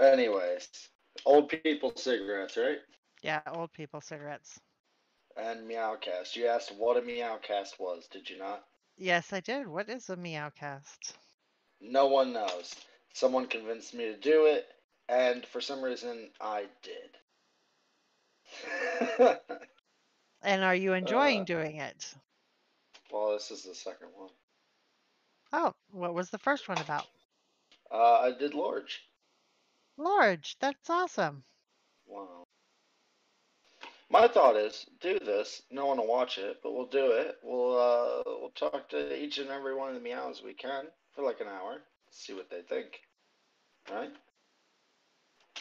Anyways, old people cigarettes, right? Yeah, old people cigarettes. And Meowcast. You asked what a Meowcast was, did you not? Yes, I did. What is a Meowcast? No one knows. Someone convinced me to do it, and for some reason, I did. And are you enjoying doing it? Well, this is the second one. Oh, what was the first one about? I did Large. Large, that's awesome. Wow. My thought is, do this. No one will watch it, but we'll do it. We'll talk to each and every one of the meows we can for like an hour. See what they think. All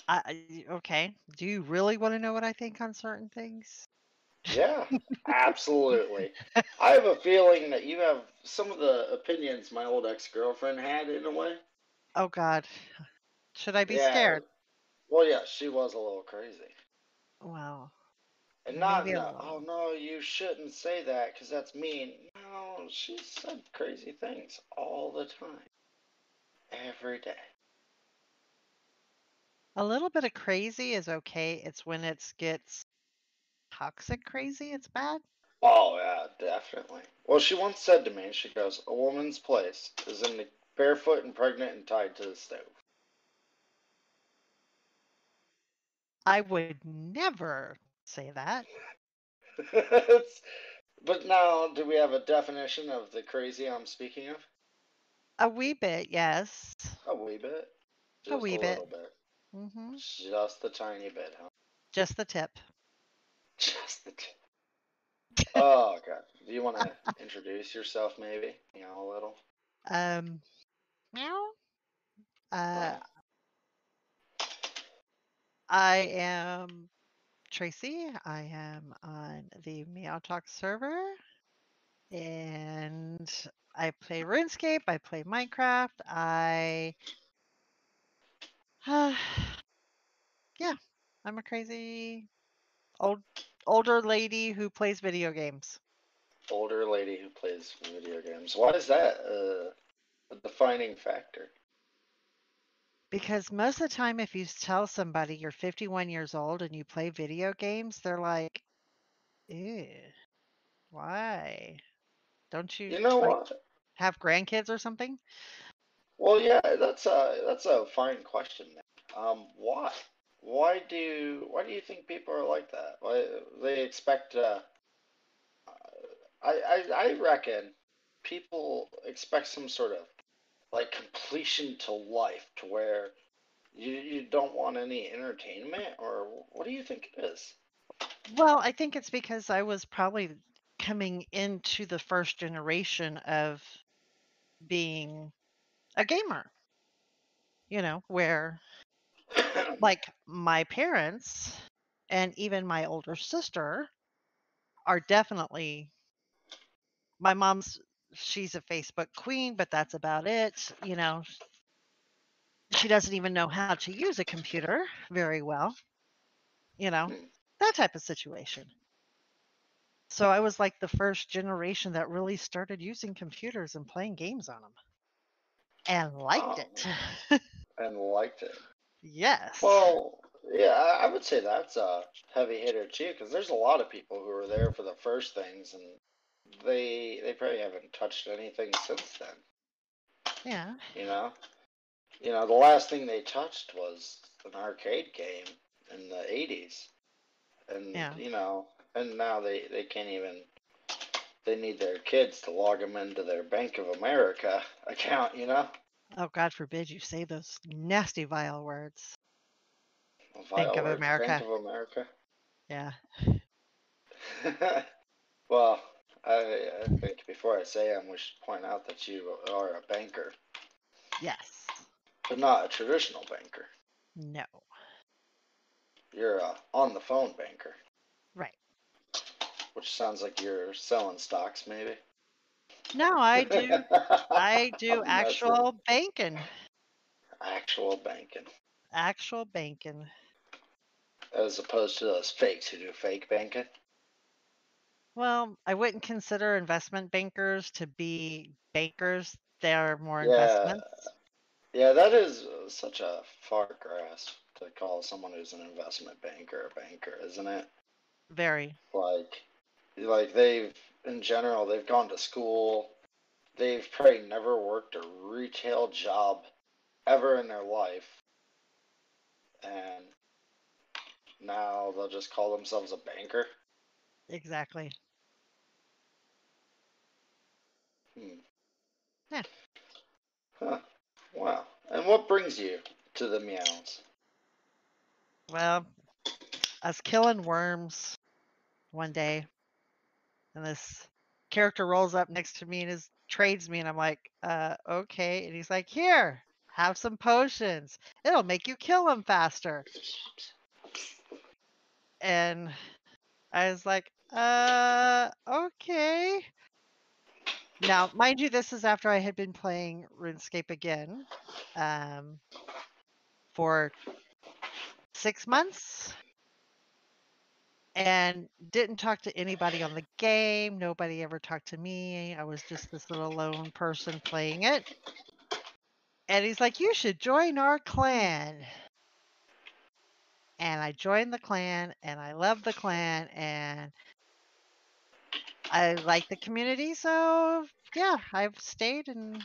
right? Okay. Do you really want to know what I think on certain things? Yeah, absolutely. I have a feeling that you have some of the opinions my old ex-girlfriend had, in a way. Oh, God. Should I be scared? Well, yeah, she was a little crazy. Wow. And not, oh no, you shouldn't say that because that's mean. No, she said crazy things all the time. Every day. A little bit of crazy is okay. It's when it gets toxic crazy, it's bad. Oh, yeah, definitely. Well, she once said to me, she goes, a woman's place is in the barefoot and pregnant and tied to the stove. I would never say that. But now, do we have a definition of the crazy I'm speaking of? A wee bit, yes. A wee bit? Just a wee bit. Little bit. Mm-hmm. Just the tiny bit, huh? Just the tip. Just the tip. Oh, God. Do you want to introduce yourself, maybe? You know, a little? Meow? I am Tracie. I am on the Meow Talk server. And I play RuneScape, I play Minecraft, I'm a crazy older lady who plays video games. Older lady who plays video games. Why is that a defining factor? Because most of the time if you tell somebody you're 51 years old and you play video games, they're like, ew, why? Don't you, have grandkids or something? Well, yeah, that's a fine question. Why? Why do you think people are like that? Why they expect? I reckon people expect some sort of like completion to life, to where you don't want any entertainment, or what do you think it is? Well, I think it's because I was probably coming into the first generation of being a gamer, where like my parents and even my older sister are definitely, my mom's, she's a Facebook queen, but that's about it. She doesn't even know how to use a computer very well, that type of situation. So I was like the first generation that really started using computers and playing games on them. And liked it. And liked it. Yes. Well, yeah, I would say that's a heavy hitter too, because there's a lot of people who were there for the first things, and they probably haven't touched anything since then. Yeah. The last thing they touched was an arcade game in the 80s. And, and now they can't even, they need their kids to log them into their Bank of America account, Oh, God forbid you say those nasty, vile words. Bank of America? Yeah. Well, I think before I say them, we should point out that you are a banker. Yes. But not a traditional banker. No. You're a on-the-phone banker. Right. Which sounds like you're selling stocks, maybe. No, I do. I do actual banking. Actual banking. Actual banking. As opposed to those fakes who do fake banking? Well, I wouldn't consider investment bankers to be bankers. They're more investments. Yeah, that is such a far grasp to call someone who's an investment banker a banker, isn't it? Very. Like they've, in general, they've gone to school. They've probably never worked a retail job ever in their life. And now they'll just call themselves a banker. Exactly. Yeah. Huh. Wow. And what brings you to the meows? Well, I was killing worms one day, and this character rolls up next to me and trades me, and I'm like, okay. And he's like, here, have some potions. It'll make you kill them faster. And I was like, okay. Now, mind you, this is after I had been playing RuneScape again for 6 months and didn't talk to anybody on the game. Nobody ever talked to me. I was just this little lone person playing it. And he's like, you should join our clan. And I joined the clan, and I love the clan, and I like the community, so yeah, I've stayed, and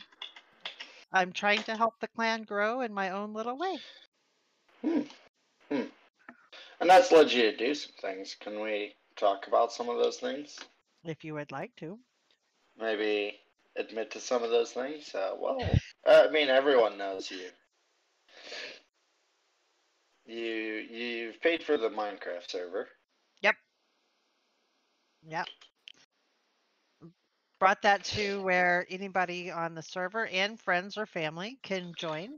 I'm trying to help the clan grow in my own little way. And that's led you to do some things. Can we talk about some of those things? If you would like to. Maybe admit to some of those things? Well, I mean, everyone knows you. You've paid for the Minecraft server. Yep. Yep. Brought that to where anybody on the server and friends or family can join.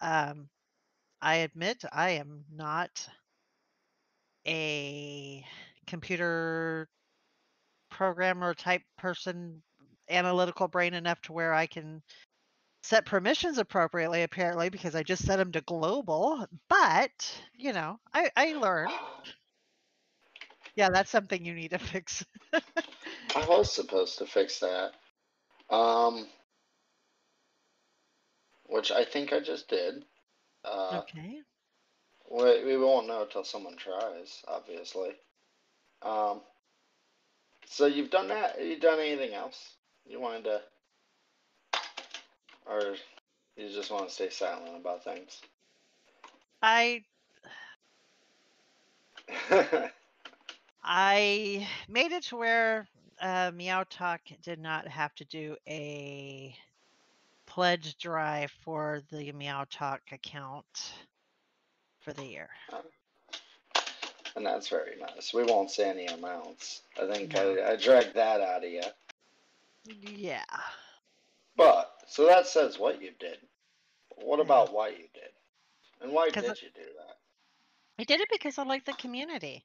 I admit I am not a computer programmer type person, analytical brain enough to where I can set permissions appropriately, apparently, because I just set them to global. But, you know, I learned. Yeah, that's something you need to fix. I was supposed to fix that, which I think I just did. Okay. We won't know until someone tries, obviously. So you've done that. Have you done anything else you wanted to, or you just want to stay silent about things? I made it to where Meow Talk did not have to do a pledge drive for the Meow Talk account for the year. And that's very nice. We won't say any amounts. I think I dragged that out of you. Yeah. But, so that says what you did. What about why you did? And why did you do that? I did it because I like the community.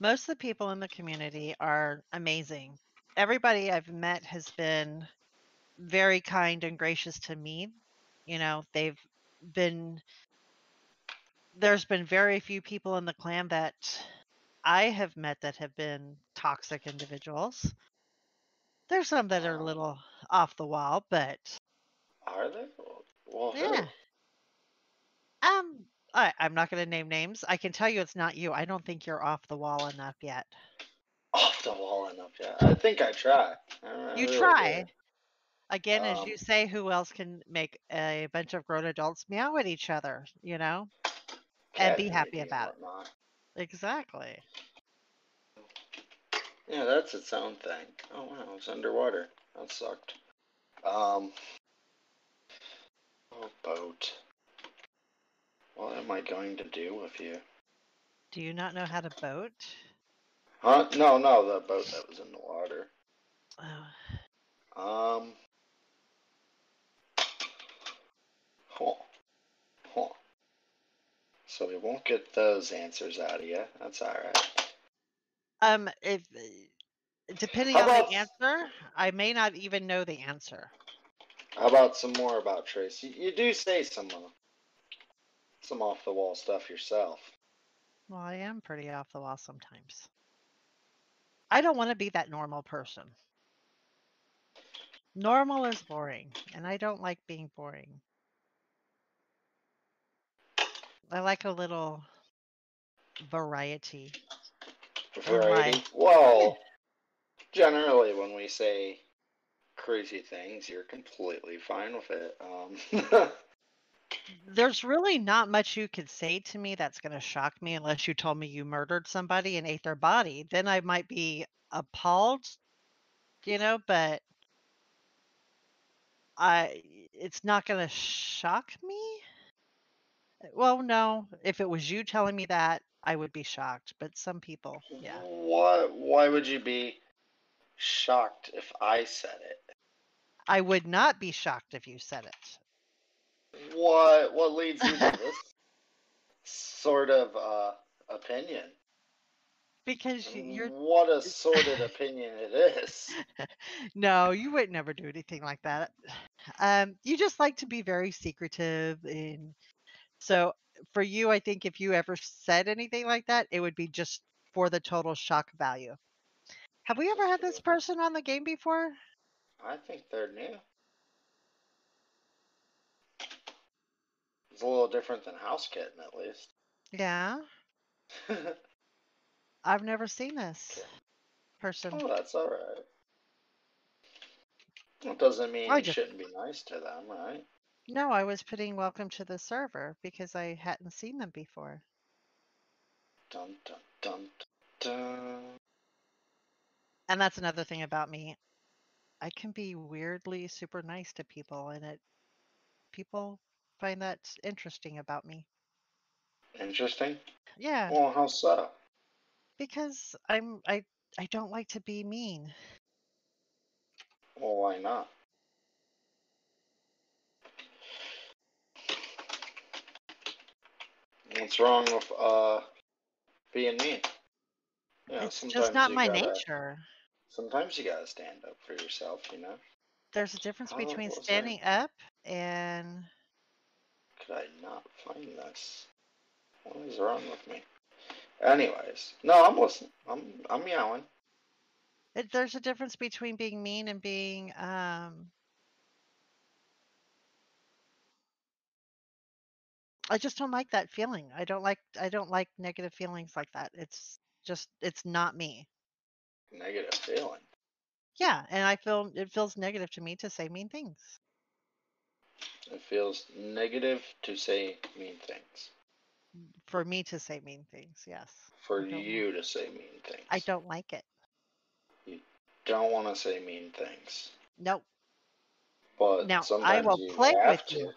Most of the people in the community are amazing. Everybody I've met has been very kind and gracious to me. You know, there's been very few people in the clan that I have met that have been toxic individuals. There's some that are a little off the wall, but... Are there? Well, yeah. Who? I'm not going to name names. I can tell you it's not you. I don't think you're off the wall enough yet. Off the wall enough yet? I think I try. You really try. Again, as you say, who else can make a bunch of grown adults meow at each other, you know? And be happy about it. Exactly. Yeah, that's its own thing. Oh, wow. It's underwater. That sucked. Oh, boat. What am I going to do with you? Do you not know how to boat? Huh? No, the boat that was in the water. Oh. Huh. So we won't get those answers out of you. That's all right. Depending on the answer, I may not even know the answer. How about some more about Trace? You do say some more. Some off-the-wall stuff yourself. Well, I am pretty off-the-wall sometimes. I don't want to be that normal person. Normal is boring, and I don't like being boring. I like a little variety. Variety? Well, generally when we say crazy things, you're completely fine with it. There's really not much you could say to me that's going to shock me unless you told me you murdered somebody and ate their body. Then I might be appalled, you know, but it's not going to shock me. Well, no, if it was you telling me that, I would be shocked, but some people, yeah. Why would you be shocked if I said it? I would not be shocked if you said it. What leads you to this sort of opinion? Because you're... What a sordid opinion it is. No, you would never do anything like that. You just like to be very secretive. And so for you, I think if you ever said anything like that, it would be just for the total shock value. Have we ever had this person on the game before? I think they're new. It's a little different than House Kitten, at least. Yeah. I've never seen this person. Oh, that's all right. That doesn't mean you shouldn't be nice to them, right? No, I was putting welcome to the server because I hadn't seen them before. Dun, dun, dun, dun, dun. And that's another thing about me. I can be weirdly super nice to people, and people find that interesting about me. Interesting? Yeah. Well, how so? Because I don't like to be mean. Well, why not? What's wrong with being mean? You know, it's just not my nature. Sometimes you gotta stand up for yourself, you know? There's a difference between standing up and... Could I not find this? What is wrong with me? Anyways, no, I'm listening. I'm meowing. There's a difference between being mean and being I just don't like that feeling. I don't like negative feelings like that. It's not me. Negative feeling. Yeah, and it feels negative to me to say mean things. It feels negative to say mean things. For me to say mean things, yes. For you to say mean things. I don't like it. You don't want to say mean things. Nope. But now, I will play with you.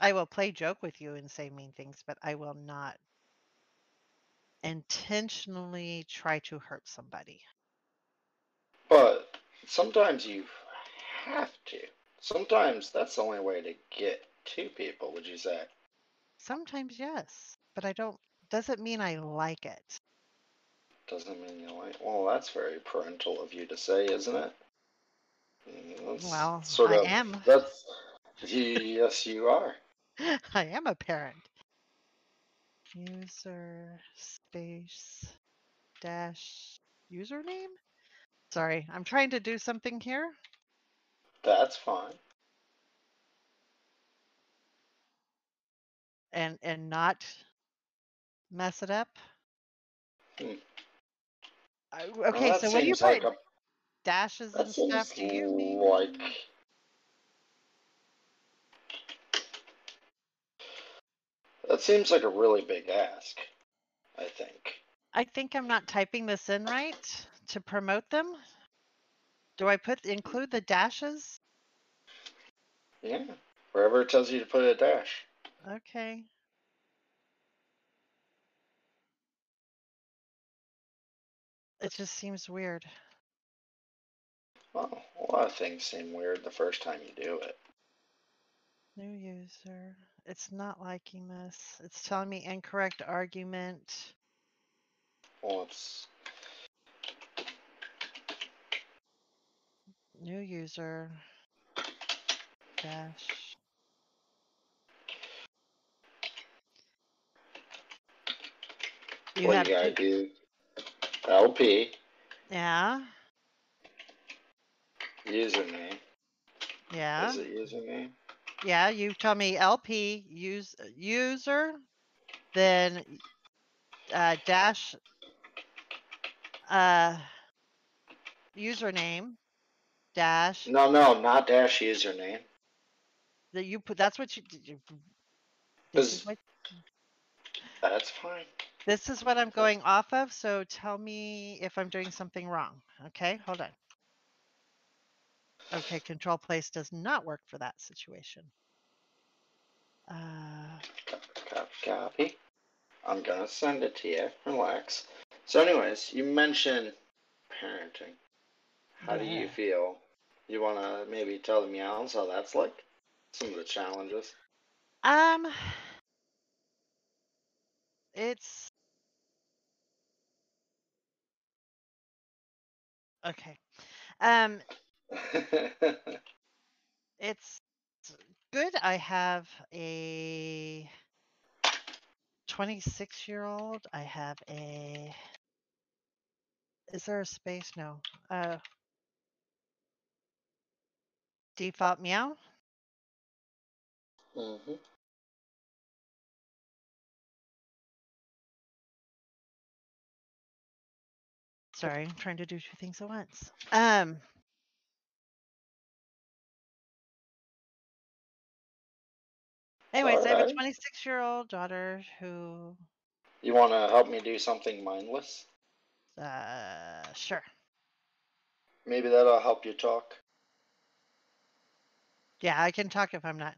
I will play joke with you and say mean things, but I will not intentionally try to hurt somebody. But sometimes you have to. Sometimes that's the only way to get to people, would you say? Sometimes, yes. But I don't... Doesn't mean I like it. Doesn't mean you like... Well, that's very parental of you to say, isn't it? Well, sort of, I am. That's... Yes, you are. I am a parent. User space dash username? Sorry, I'm trying to do something here. That's fine. And not mess it up. Okay, well, so when you put like dashes and stuff, do you mean like? That seems like a really big ask, I think. I think I'm not typing this in right to promote them. Do I include the dashes? Yeah, wherever it tells you to put a dash. Okay. It just seems weird. Well, a lot of things seem weird the first time you do it. New user. It's not liking this. It's telling me incorrect argument. Well, it's... New user. Dash. Well, you gotta do LP. Yeah. Username. Yeah. Is it username? yeah, you tell me LP user, then dash username dash. No, not dash username. That you put. That's what you did. That's fine. This is what I'm going off of. So tell me if I'm doing something wrong. Okay, hold on. Okay, control place does not work for that situation. Copy. I'm gonna send it to you. Relax. So, anyways, you mentioned parenting. How do you feel? You wanna maybe tell the meows how that's like? Some of the challenges. It's okay. It's good. I have a 26-year-old. I have a. Is there a space? No. Default meow. Mm-hmm. Sorry, I'm trying to do two things at once. Anyways, I have a 26-year-old daughter who... You want to help me do something mindless? Sure. Maybe that'll help you talk. Yeah, I can talk if I'm not.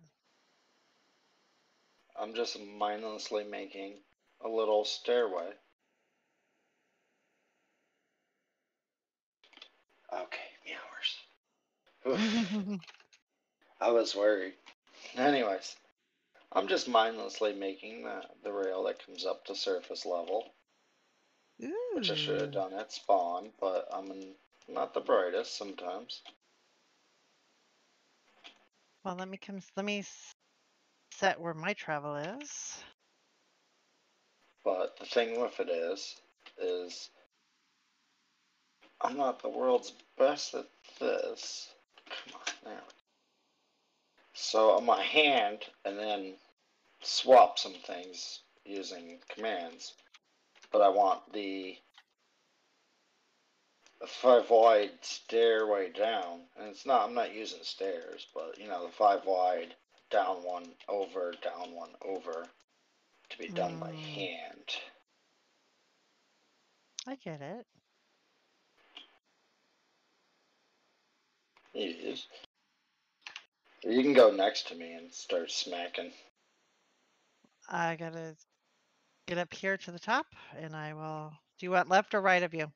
I'm just mindlessly making a little stairway. Okay, meowers. I was worried. Anyways. I'm just mindlessly making the rail that comes up to surface level. Ooh. Which I should have done at spawn, but I'm not the brightest sometimes. Well, let me set where my travel is. But the thing with it is I'm not the world's best at this. Come on now. So on my hand, and then swap some things using commands. But I want the 5-wide stairway down, and it's not. I'm not using stairs, but you know the 5-wide down one over to be done by hand. I get it. Yes. You can go next to me and start smacking. I gotta get up here to the top, and I will... Do you want left or right of you?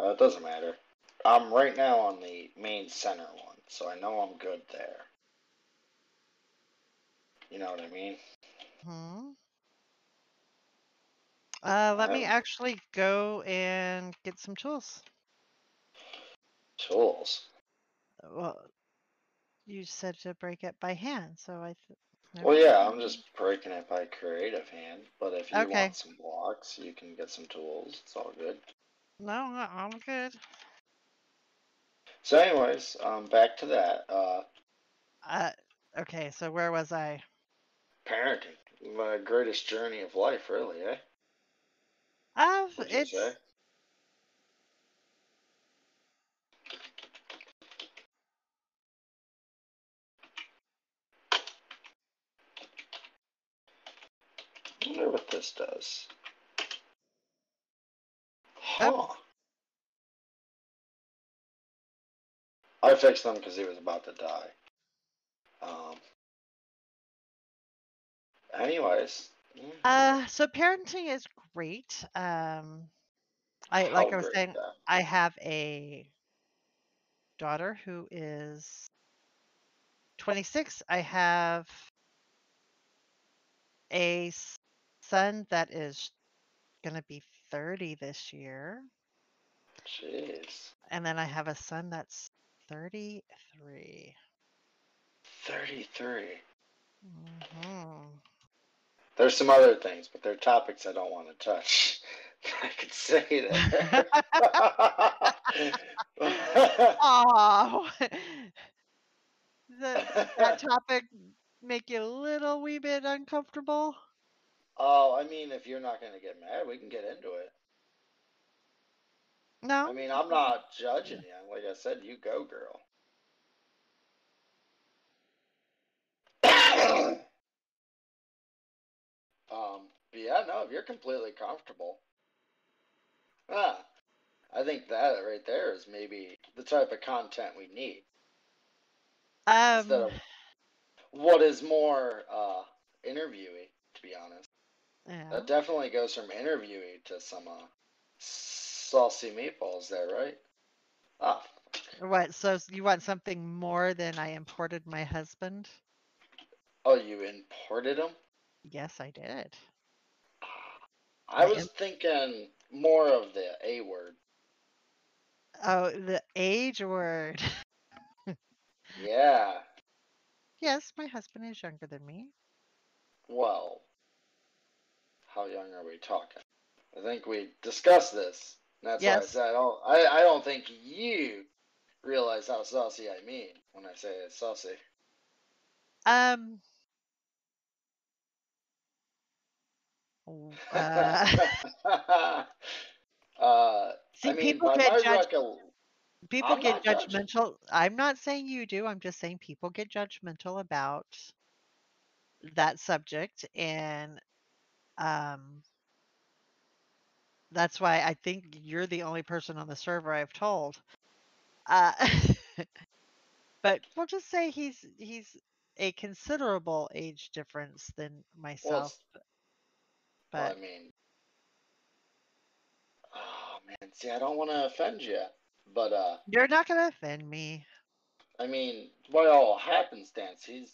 It doesn't matter. I'm right now on the main center one, so I know I'm good there. You know what I mean? Hmm. Let me actually go and get some tools. Tools? Well... You said to break it by hand, so I... Well, yeah, I'm just breaking it by creative hand, but if you want some blocks, you can get some tools. It's all good. No, I'm good. So anyways, back to that. Okay, so where was I? Parenting. My greatest journey of life, really, eh? It's... Say? I wonder what this does. Huh. Oh. I fixed him because he was about to die. Anyways. So parenting is great. I have a daughter who is 26. I have a son that is going to be 30 this year. Jeez. And then I have a son that's 33. 33. Mm-hmm. There's some other things, but they're topics I don't want to touch. I could say that. Oh. that topic make you a little wee bit uncomfortable? Oh, I mean, if you're not going to get mad, we can get into it. No. I mean, I'm not judging you. Like I said, you go, girl. But yeah, no, if you're completely comfortable. I think that right there is maybe the type of content we need. Instead of what is more interviewee, to be honest. Yeah. That definitely goes from interviewee to some saucy meatballs there, right? Ah. What, so you want something more than I imported my husband? Oh, you imported him? Yes, I did. I was thinking more of the A word. Oh, the age word. Yeah. Yes, my husband is younger than me. Well, how young are we talking? I think we discussed this. That's yes. Why I said, I don't think you realize how saucy I mean when I say it's saucy. See, I mean, people get judgmental. I'm not saying you do. I'm just saying people get judgmental about that subject, and that's why I think you're the only person on the server I've told. But we'll just say he's a considerable age difference than myself. Well, but, well, I mean, oh man, see, I don't want to offend you, but you're not gonna offend me. I mean, by all happenstance, he's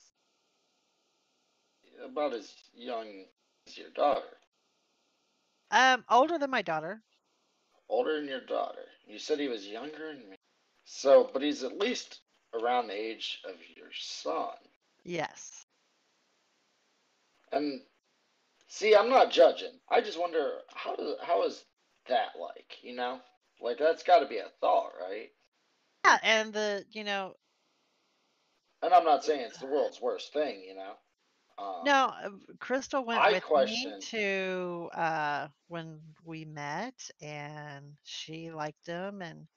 about as young as your daughter. Older than my daughter. Older than your daughter. You said he was younger than me. So, but he's at least around the age of your son. Yes. And. See, I'm not judging. I just wonder, how is that like, you know? Like, that's got to be a thought, right? Yeah, and the, you know... And I'm not saying it's the world's worst thing, you know? No, Crystal went with me to when we met, and she liked him, and...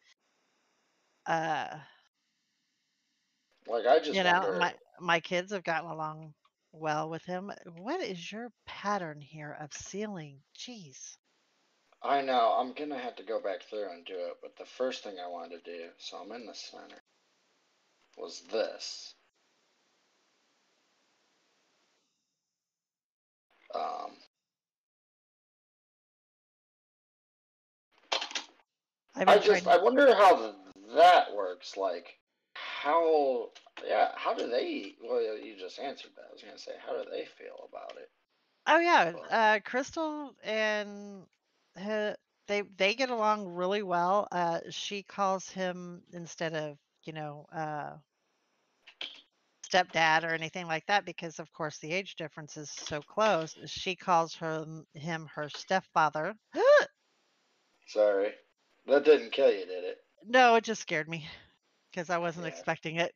like, I just wonder... my kids have gotten along... well with him. What is your pattern here of sealing? Jeez. I know. I'm going to have to go back through and do it, but the first thing I wanted to do, so I'm in the center, was this. I wonder how that works, like, how... Yeah, how do they, well, you just answered that. I was going to say, how do they feel about it? Oh, yeah. Crystal and her, they get along really well. She calls him, instead of, you know, stepdad or anything like that, because, of course, the age difference is so close. She calls him her stepfather. Sorry. That didn't kill you, did it? No, it just scared me because I wasn't expecting it.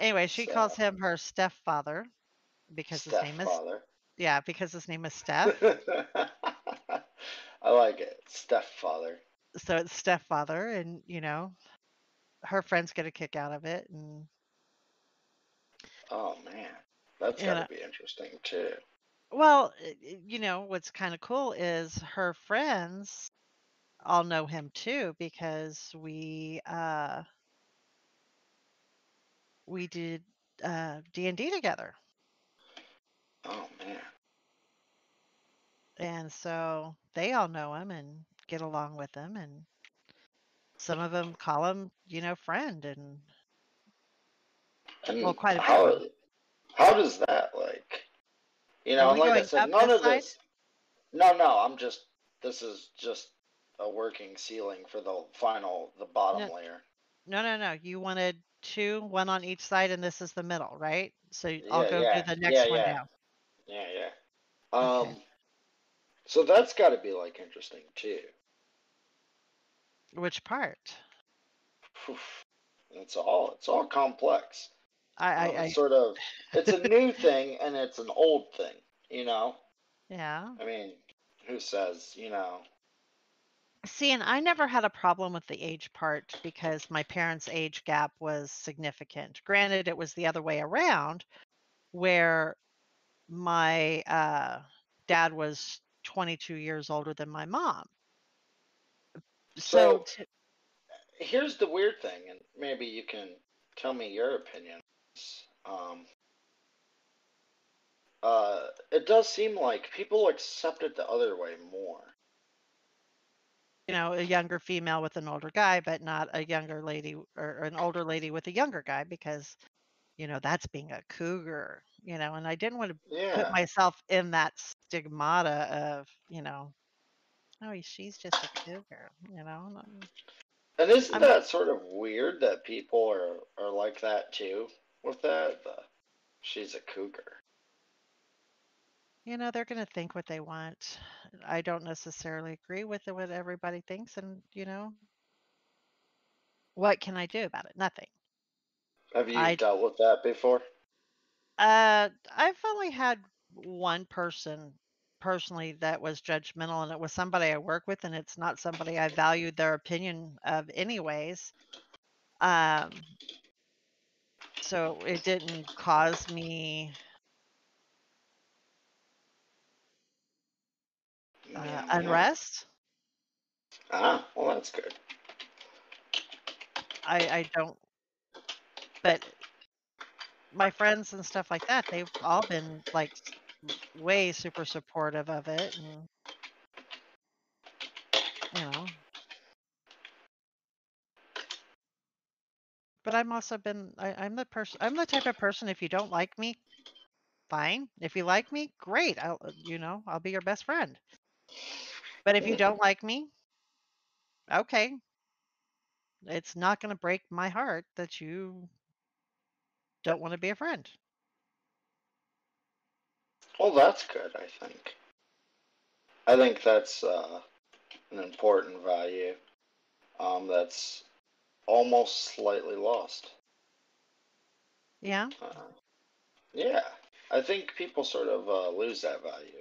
Anyway, she calls him her stepfather because his name is Steph. I like it. Stepfather. So it's stepfather, and you know, her friends get a kick out of it. And oh man, that's gotta be interesting too. Well, you know what's kind of cool is her friends all know him too, because we did D&D together. Oh, man. And so they all know him and get along with him. And some of them call him, you know, friend. And well, quite a bit. How does that, like... You know, like I said, none of this... No, I'm just... This is just a working ceiling for the final, the bottom layer. No. You wanted... 2, 1 on each side, and this is the middle, right? So I'll go to the next one now. Yeah. Okay. So that's got to be like interesting too. Which part? It's all complex. Sort of. It's a new thing and it's an old thing, you know? Yeah. I mean, who says, you know? See, and I never had a problem with the age part because my parents' age gap was significant. Granted, it was the other way around where my dad was 22 years older than my mom. So here's the weird thing, and maybe you can tell me your opinion. It does seem like people accept it the other way more. You know, a younger female with an older guy, but not a younger lady or an older lady with a younger guy because, you know, that's being a cougar, you know, and I didn't want to put myself in that stigmata of, you know, oh, she's just a cougar, you know. And isn't that sort of weird that people are like that too with that? She's a cougar. You know, they're going to think what they want. I don't necessarily agree with what everybody thinks. And, you know, what can I do about it? Nothing. Have you dealt with that before? I've only had one person personally that was judgmental, and it was somebody I work with, and it's not somebody I valued their opinion of anyways. So it didn't cause me unrest. Ah, well, that's good. I don't, but my friends and stuff like that, they've all been like way super supportive of it, and you know. But I'm also been I'm the type of person, if you don't like me, fine. If you like me, great. I'll be your best friend. But if you don't like me, okay. It's not going to break my heart that you don't want to be a friend. Well, that's good, I think. I think that's an important value that's almost slightly lost. Yeah? Yeah. I think people sort of lose that value.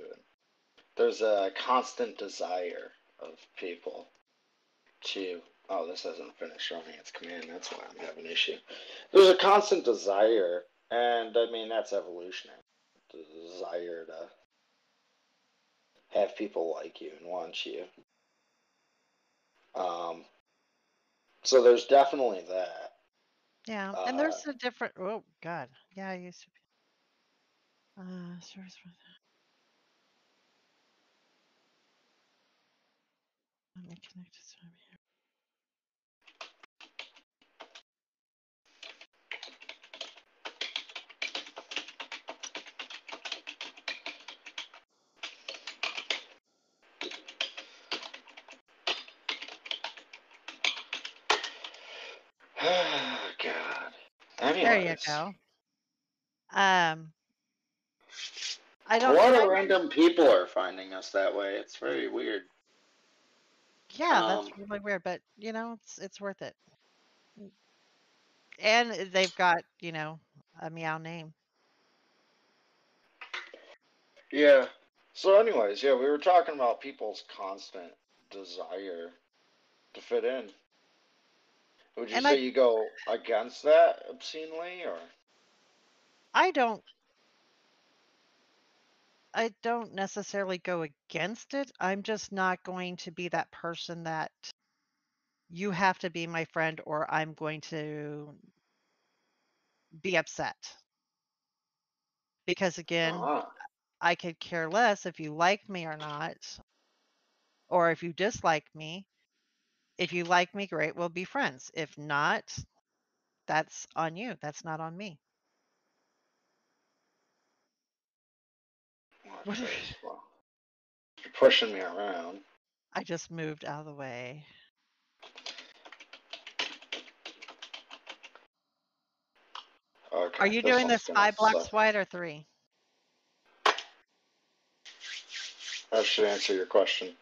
There's a constant desire of people to... Oh, this hasn't finished running its command. That's why I'm having an issue. There's a constant desire, and, I mean, that's evolutionary. The desire to have people like you and want you. So there's definitely that. Yeah, and there's a different... Oh, God. Yeah, I used to be... Let me connect this one here. There you go. I don't. A lot of random people are finding us that way. It's very weird. Yeah, that's really weird, but you know, it's worth it. And they've got, you know, a meow name. Yeah. So, anyways, yeah, we were talking about people's constant desire to fit in. Would you say you go against that obscenely, or? I don't necessarily go against it. I'm just not going to be that person that you have to be my friend or I'm going to be upset. Because again, I could care less if you like me or not, or if you dislike me. If you like me, great, we'll be friends. If not, that's on you. That's not on me. What is... You're pushing me around. I just moved out of the way. Okay, are you doing this 5 blocks wide or 3? That should answer your question.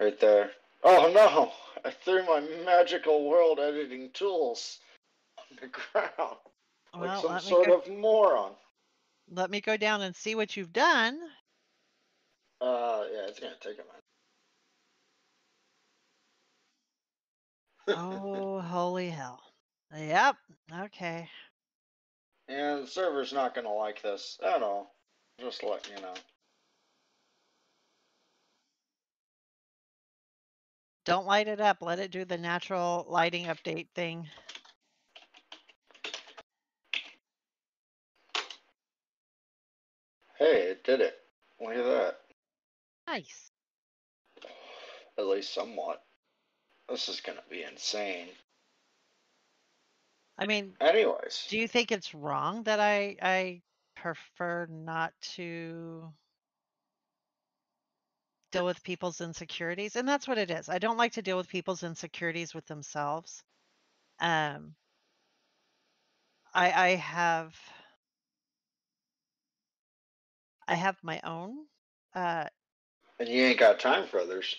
Right there. Oh no! I threw my magical world editing tools on the ground. Like some sort of moron. Let me go down and see what you've done. Yeah, it's going to take a minute. Oh, holy hell. Yep. Okay. And the server's not going to like this at all. Just let you know. Don't light it up. Let it do the natural lighting update thing. Hey, it did it. Look at that. Nice. At least somewhat. This is going to be insane. I mean, anyways, do you think it's wrong that I prefer not to deal with people's insecurities? And that's what it is. I don't like to deal with people's insecurities with themselves. I have my own. And you ain't got time for others.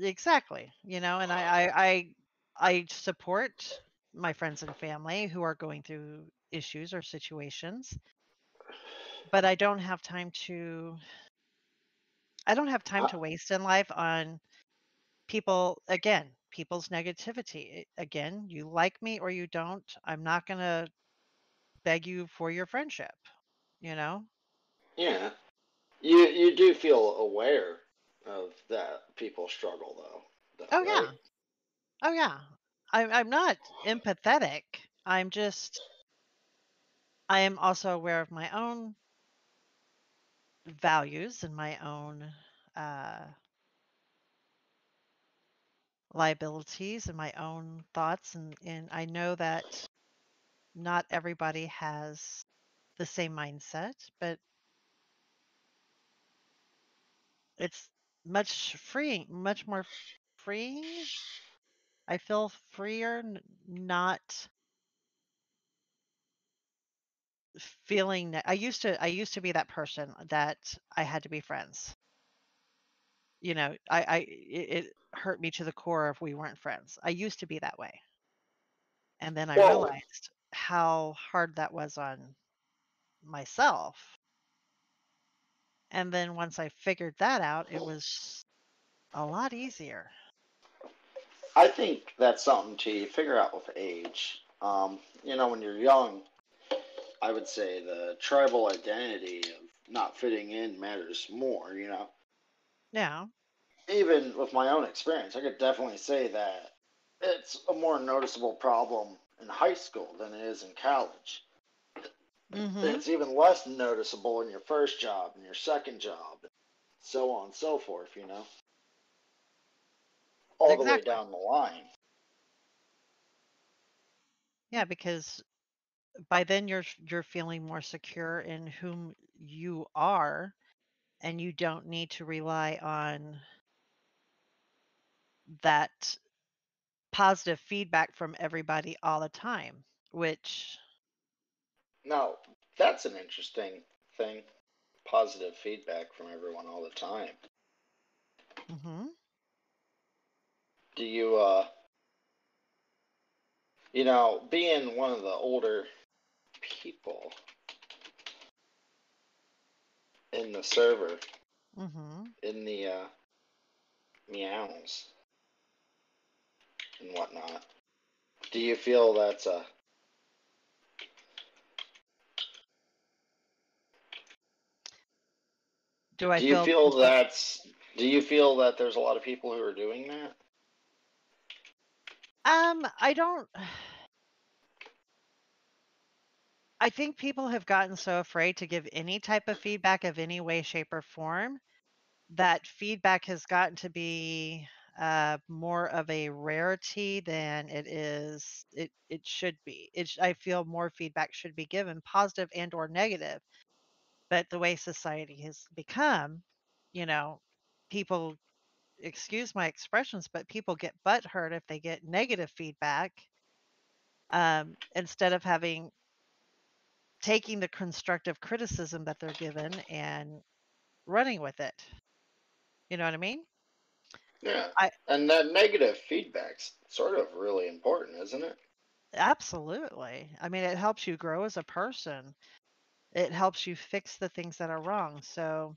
Exactly, you know, and I support my friends and family who are going through issues or situations, but I don't have time to. I don't have time to waste in life on people. Again, people's negativity. Again, you like me or you don't. I'm not gonna beg you for your friendship. You know. Yeah, you do feel aware of that people struggle though. Oh yeah, right? Oh yeah. I'm not empathetic. I am also aware of my own values and my own liabilities and my own thoughts, and I know that not everybody has the same mindset, but it's much more freeing. I feel freer not feeling that I used to be that person that I had to be friends. You know, it hurt me to the core if we weren't friends. I used to be that way. And then I realized how hard that was on myself. And then once I figured that out, it was a lot easier. I think that's something to figure out with age. You know, when you're young, I would say the tribal identity of not fitting in matters more, you know? Yeah. Even with my own experience, I could definitely say that it's a more noticeable problem in high school than it is in college. Mm-hmm. It's even less noticeable in your first job and your second job, and so on and so forth, you know? All exactly. The way down the line. Yeah, because by then you're feeling more secure in whom you are, and you don't need to rely on that positive feedback from everybody all the time, which... Now, that's an interesting thing. Positive feedback from everyone all the time. Mm-hmm. Do you, you know, being one of the older people in the server, mm-hmm. in the meows and whatnot, do you feel that's a... Do you feel that there's a lot of people who are doing that? I think people have gotten so afraid to give any type of feedback of any way, shape, or form that feedback has gotten to be more of a rarity than it is. It should be. I feel more feedback should be given, positive and or negative. But the way society has become, you know, people, excuse my expressions, but people get butthurt if they get negative feedback instead of taking the constructive criticism that they're given and running with it. You know what I mean? Yeah. And that negative feedback's sort of really important, isn't it? Absolutely. I mean, it helps you grow as a person. It helps you fix the things that are wrong. So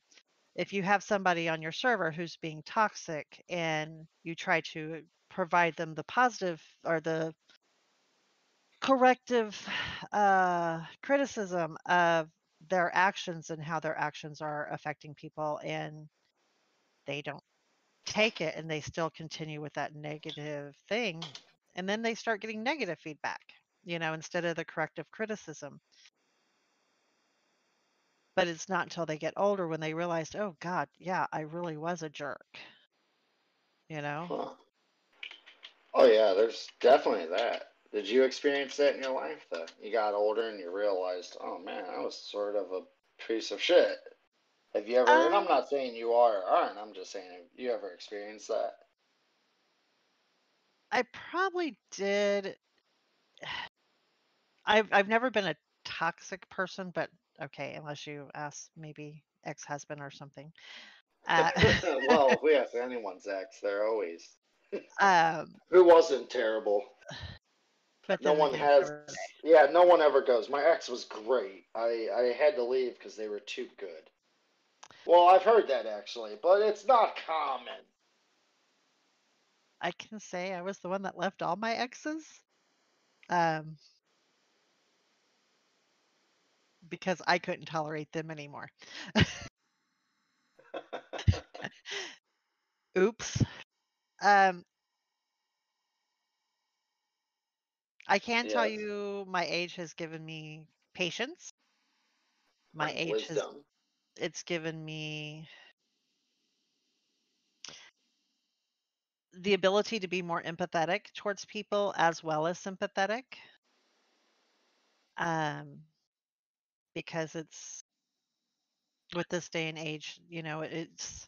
if you have somebody on your server who's being toxic and you try to provide them the positive or the corrective criticism of their actions and how their actions are affecting people, and they don't take it and they still continue with that negative thing, and then they start getting negative feedback, you know, instead of the corrective criticism. But it's not until they get older when they realized, oh God, yeah, I really was a jerk, you know? Huh. Oh yeah, there's definitely that. Did you experience that in your life, though? You got older and you realized, oh man, I was sort of a piece of shit. Have you ever, and I'm not saying you are or aren't, I'm just saying, have you ever experienced that? I probably did. I've never been a toxic person, but okay, unless you ask maybe ex-husband or something. Well, if we ask anyone's ex, they're always. Who wasn't terrible? But no one has. Yeah, no one ever goes, my ex was great. I had to leave because they were too good. Well, I've heard that actually, but it's not common. I can say I was the one that left all my exes. Because I couldn't tolerate them anymore. Oops. I can tell you my age has given me patience. My age wisdom. It's given me the ability to be more empathetic towards people as well as sympathetic. Because it's, with this day and age, you know, it's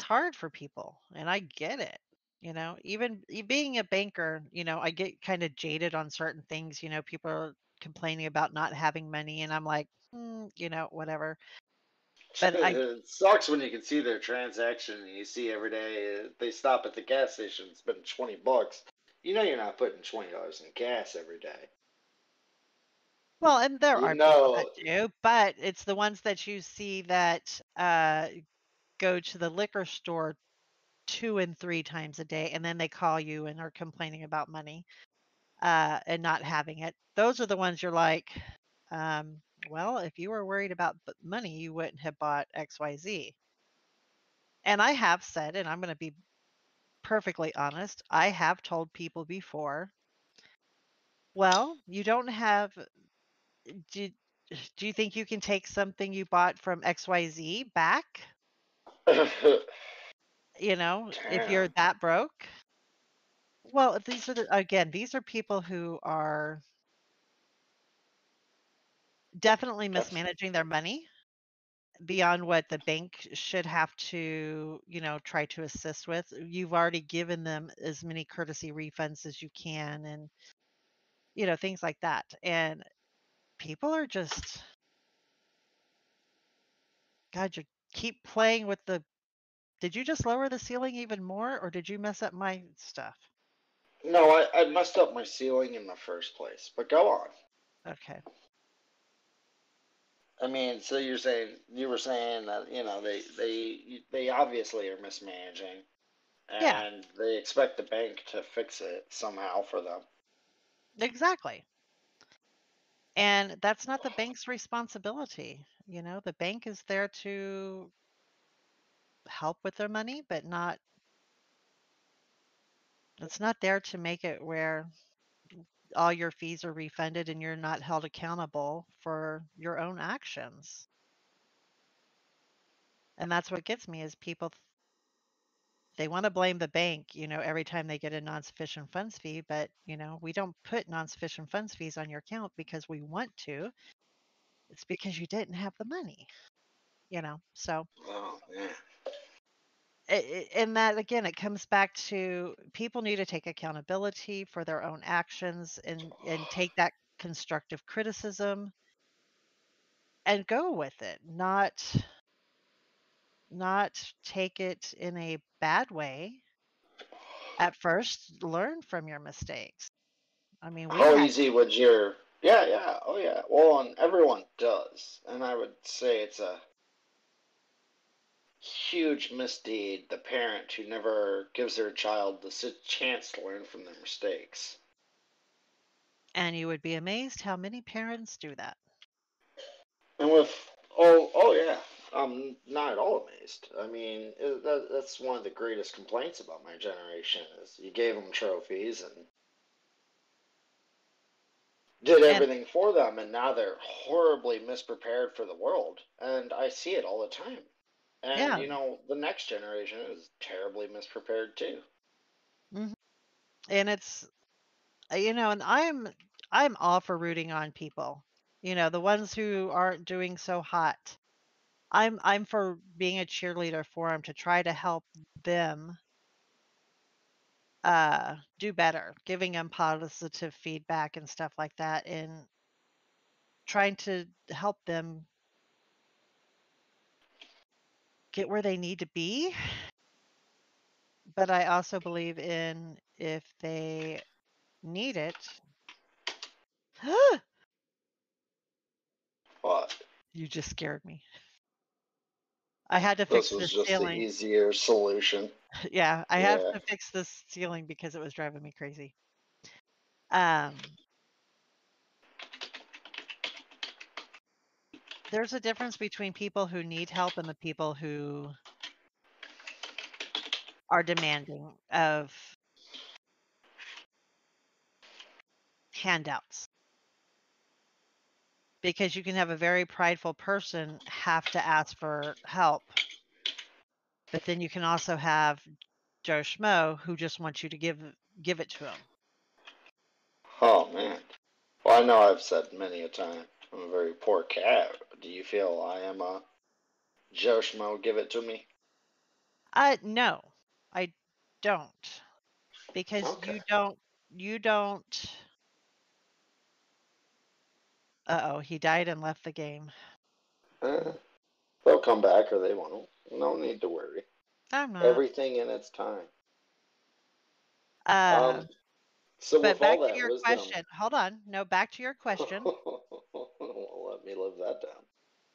hard for people, and I get it. You know, even being a banker, you know, I get kind of jaded on certain things. You know, people are complaining about not having money, and I'm like, you know, whatever. But it sucks when you can see their transaction and you see every day they stop at the gas station and spend $20. You know, you're not putting $20 in gas every day. Well, and there are people that do, but it's the ones that you see that go to the liquor store 2 and 3 times a day, and then they call you and are complaining about money and not having it. Those are the ones you're like, well, if you were worried about money, you wouldn't have bought XYZ. And I have said, and I'm going to be perfectly honest, I have told people before, well, you don't have... Do you think you can take something you bought from XYZ back? You know, damn. If you're that broke. Well, these are, these are people who are definitely mismanaging their money beyond what the bank should have to, you know, try to assist with. You've already given them as many courtesy refunds as you can and, you know, things like that. And people are just, God, you keep playing with the, did you just lower the ceiling even more, or did you mess up my stuff? No, I messed up my ceiling in the first place, but go on. Okay. I mean, so you're saying, you were saying that, you know, they obviously are mismanaging, and they expect the bank to fix it somehow for them. Exactly. And that's not the bank's responsibility. You know, the bank is there to help with their money, but not, it's not there to make it where all your fees are refunded and you're not held accountable for your own actions. And that's what gets me is people, they want to blame the bank, you know, every time they get a non-sufficient funds fee, but, you know, we don't put non-sufficient funds fees on your account because we want to. It's because you didn't have the money, you know, so. Oh, man. And that, again, it comes back to people need to take accountability for their own actions and take that constructive criticism and go with it, not take it in a bad way at first. Learn from your mistakes, I mean, how easy would your well, and everyone does, and I would say it's a huge misdeed, the parent who never gives their child the chance to learn from their mistakes. And you would be amazed how many parents do that. And with oh yeah, I'm not at all amazed. I mean, that's one of the greatest complaints about my generation is you gave them trophies and did everything for them, and now they're horribly misprepared for the world. And I see it all the time. And, yeah, you know, the next generation is terribly misprepared, too. Mm-hmm. And it's, you know, and I'm all for rooting on people. You know, the ones who aren't doing so hot. I'm for being a cheerleader for them to try to help them do better, giving them positive feedback and stuff like that, and trying to help them get where they need to be. But I also believe in, if they need it. What? You just scared me. I had to fix this ceiling. This was just the easier solution. Yeah, I have to fix this ceiling because it was driving me crazy. There's a difference between people who need help and the people who are demanding of handouts. Because you can have a very prideful person have to ask for help. But then you can also have Joe Schmo who just wants you to give it to him. Oh, man. Well, I know I've said many a time, I'm a very poor cat. Do you feel I am a Joe Schmo, give it to me? No, I don't. Because you don't. Uh-oh, he died and left the game. They'll come back or they won't. No need to worry. I'm not. Everything in its time. So but back to your question. Hold on. No, back to your question. Let me live that down.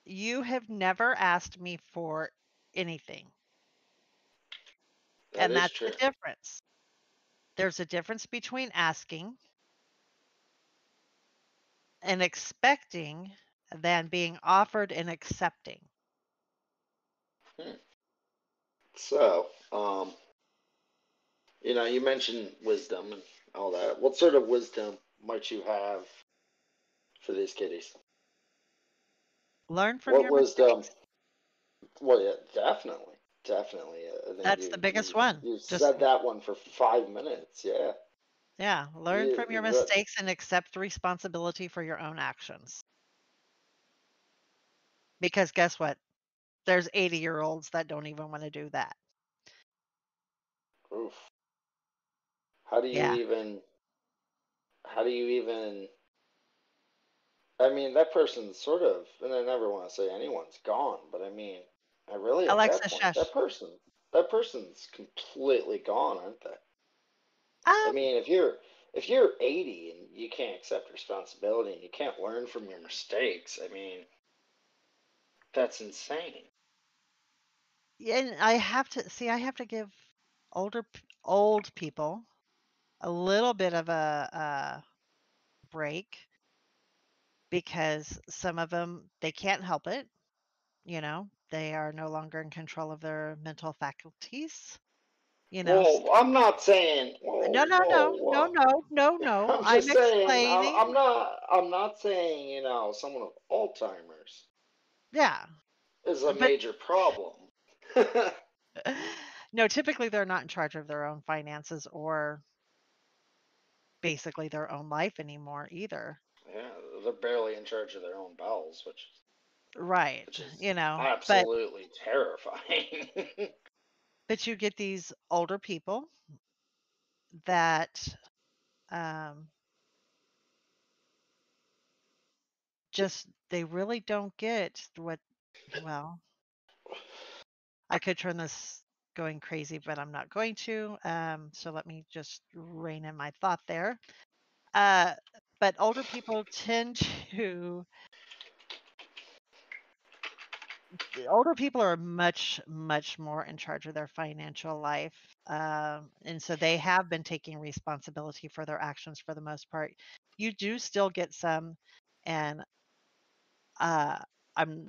You have never asked me for anything. And that's the difference. There's a difference between asking and expecting than being offered and accepting. So, you know, you mentioned wisdom and all that. What sort of wisdom might you have for these kitties? Learn from your mistakes. Well, yeah, definitely. That's the biggest one. You said that one for 5 minutes, yeah. Yeah, learn from your mistakes and accept responsibility for your own actions. Because guess what? There's 80-year-olds that don't even want to do that. Oof. How do you even, I mean, that person's sort of, and I never want to say anyone's gone, but I mean, I really, Alexa, shush. That person's completely gone, aren't they? I mean, if you're 80 and you can't accept responsibility and you can't learn from your mistakes, I mean, that's insane. Yeah, and I have to give old people a little bit of a break, because some of them, they can't help it. You know, they are no longer in control of their mental faculties. You know, whoa, I'm not saying. Whoa, no. I'm just saying, explaining. I'm not saying, you know, someone with Alzheimer's. Yeah. Is a major problem. No, typically they're not in charge of their own finances or basically their own life anymore either. Yeah, they're barely in charge of their own bowels, which is you know, absolutely terrifying. But you get these older people that just, they really don't get what, well, I could turn this going crazy, but I'm not going to. So let me just rein in my thought there. But older people tend to... Older people are much, much more in charge of their financial life. And so they have been taking responsibility for their actions for the most part. You do still get some. And I'm...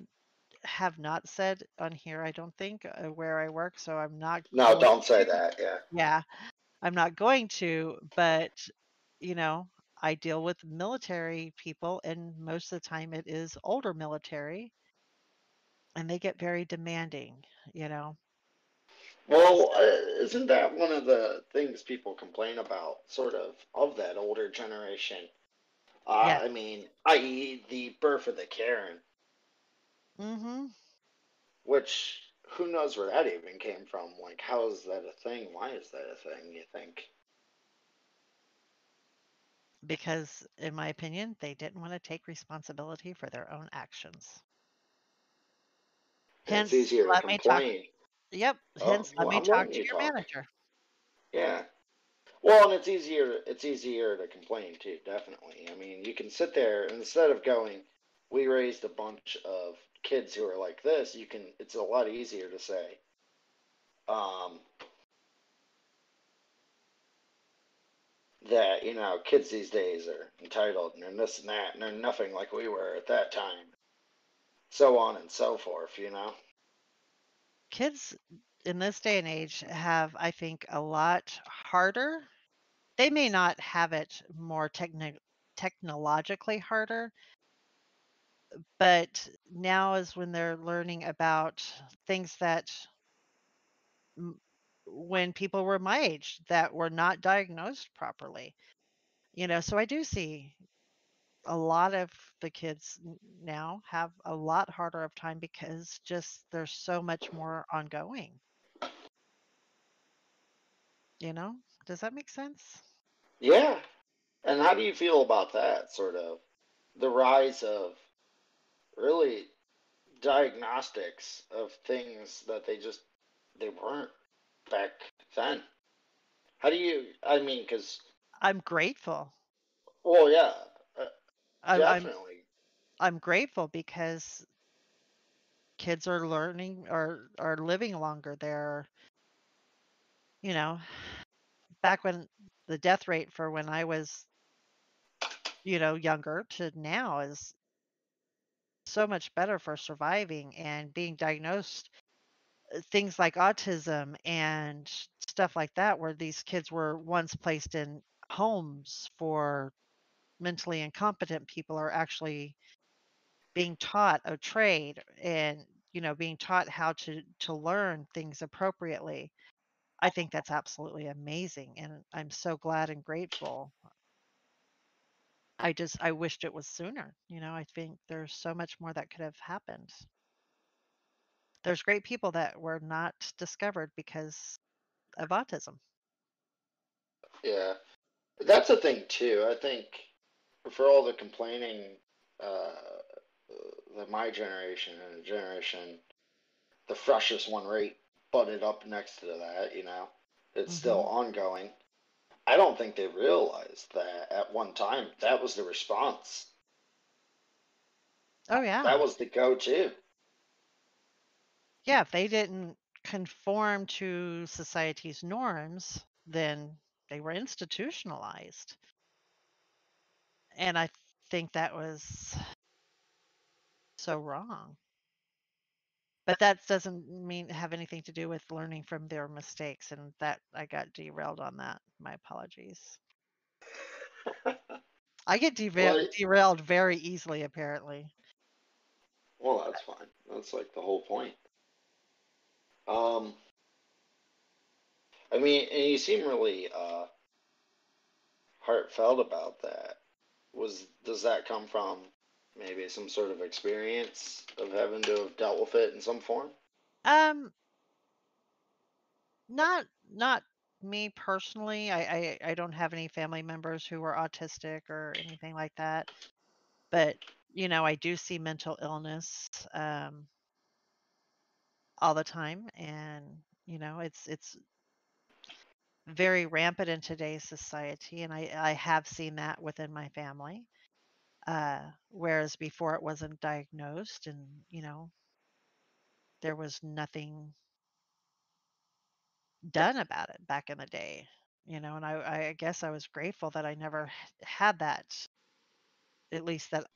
have not said on here, I don't think, where I work, so I'm not... No, don't say that, yeah. Yeah, I'm not going to, but, you know, I deal with military people, and most of the time it is older military, and they get very demanding, you know. Well, isn't that one of the things people complain about, sort of that older generation? Yeah. I mean, i.e. the birth of the Karen. Mm-hmm. Which, who knows where that even came from? Like, how is that a thing? Why is that a thing, you think? Because, in my opinion, they didn't want to take responsibility for their own actions. Hence, it's easier to complain. Yep. Hence, let me talk to your manager. Yeah. Well, and it's easier to complain, too, definitely. I mean, you can sit there, and instead of going, we raised a bunch of kids who are like this, you can, it's a lot easier to say, that, you know, kids these days are entitled and they're this and that and they're nothing like we were at that time. So on and so forth, you know. Kids in this day and age have, I think, a lot harder. They may not have it more technologically harder, but now is when they're learning about things that when people were my age that were not diagnosed properly, you know. So I do see a lot of the kids now have a lot harder of time because just there's so much more ongoing, you know. Does that make sense? Yeah. And how do you feel about that, sort of the rise of really diagnostics of things that they weren't back then? How do you, I mean, because I'm grateful. Well, yeah, definitely. I'm grateful because kids are learning or are living longer. They're, you know, back when the death rate for when I was, you know, younger to now is so much better for surviving and being diagnosed. Things like autism and stuff like that, where these kids were once placed in homes for mentally incompetent people, are actually being taught a trade and, you know, being taught how to learn things appropriately. I think that's absolutely amazing, and I'm so glad and grateful. I wished it was sooner. You know, I think there's so much more that could have happened. There's great people that were not discovered because of autism. Yeah. That's a thing, too. I think for all the complaining that my generation and the generation, the freshest one right butted up next to that, you know, it's still ongoing. I don't think they realized that at one time that was the response. Oh, yeah. That was the go-to. Yeah, if they didn't conform to society's norms, then they were institutionalized. And I think that was so wrong. But that doesn't have anything to do with learning from their mistakes, and that I got derailed on that. My apologies. I get derailed very easily, apparently. Well, that's fine. That's like the whole point. I mean, and you seem really heartfelt about that. Does that come from maybe some sort of experience of having to have dealt with it in some form? Not me personally. I don't have any family members who are autistic or anything like that. But, you know, I do see mental illness all the time, and, you know, it's very rampant in today's society, and I have seen that within my family. Whereas before it wasn't diagnosed, and you know, there was nothing done about it back in the day, you know. And I guess I was grateful that I never had that, at least that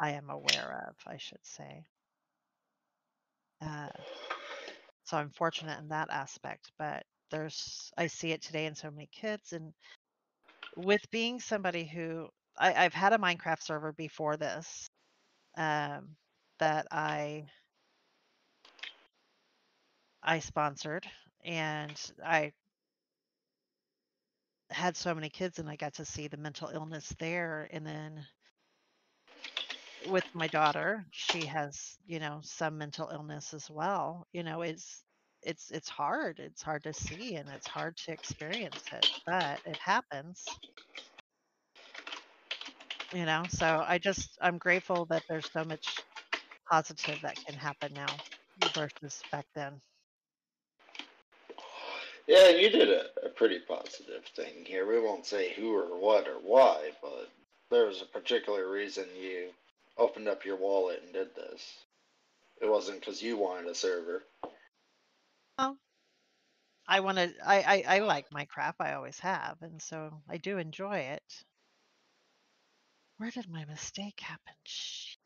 I am aware of, I should say. So I'm fortunate in that aspect, but I see it today in so many kids. And with being somebody who, I've had a Minecraft server before this, that I sponsored, and I had so many kids, and I got to see the mental illness there. And then with my daughter, she has, you know, some mental illness as well. You know, it's hard. It's hard to see, and it's hard to experience it, but it happens. You know, so I'm grateful that there's so much positive that can happen now versus back then. Yeah, you did a pretty positive thing here. We won't say who or what or why, but there was a particular reason you opened up your wallet and did this. It wasn't because you wanted a server. Well, I like Minecraft. I always have, and so I do enjoy it. Where did my mistake happen? Shit.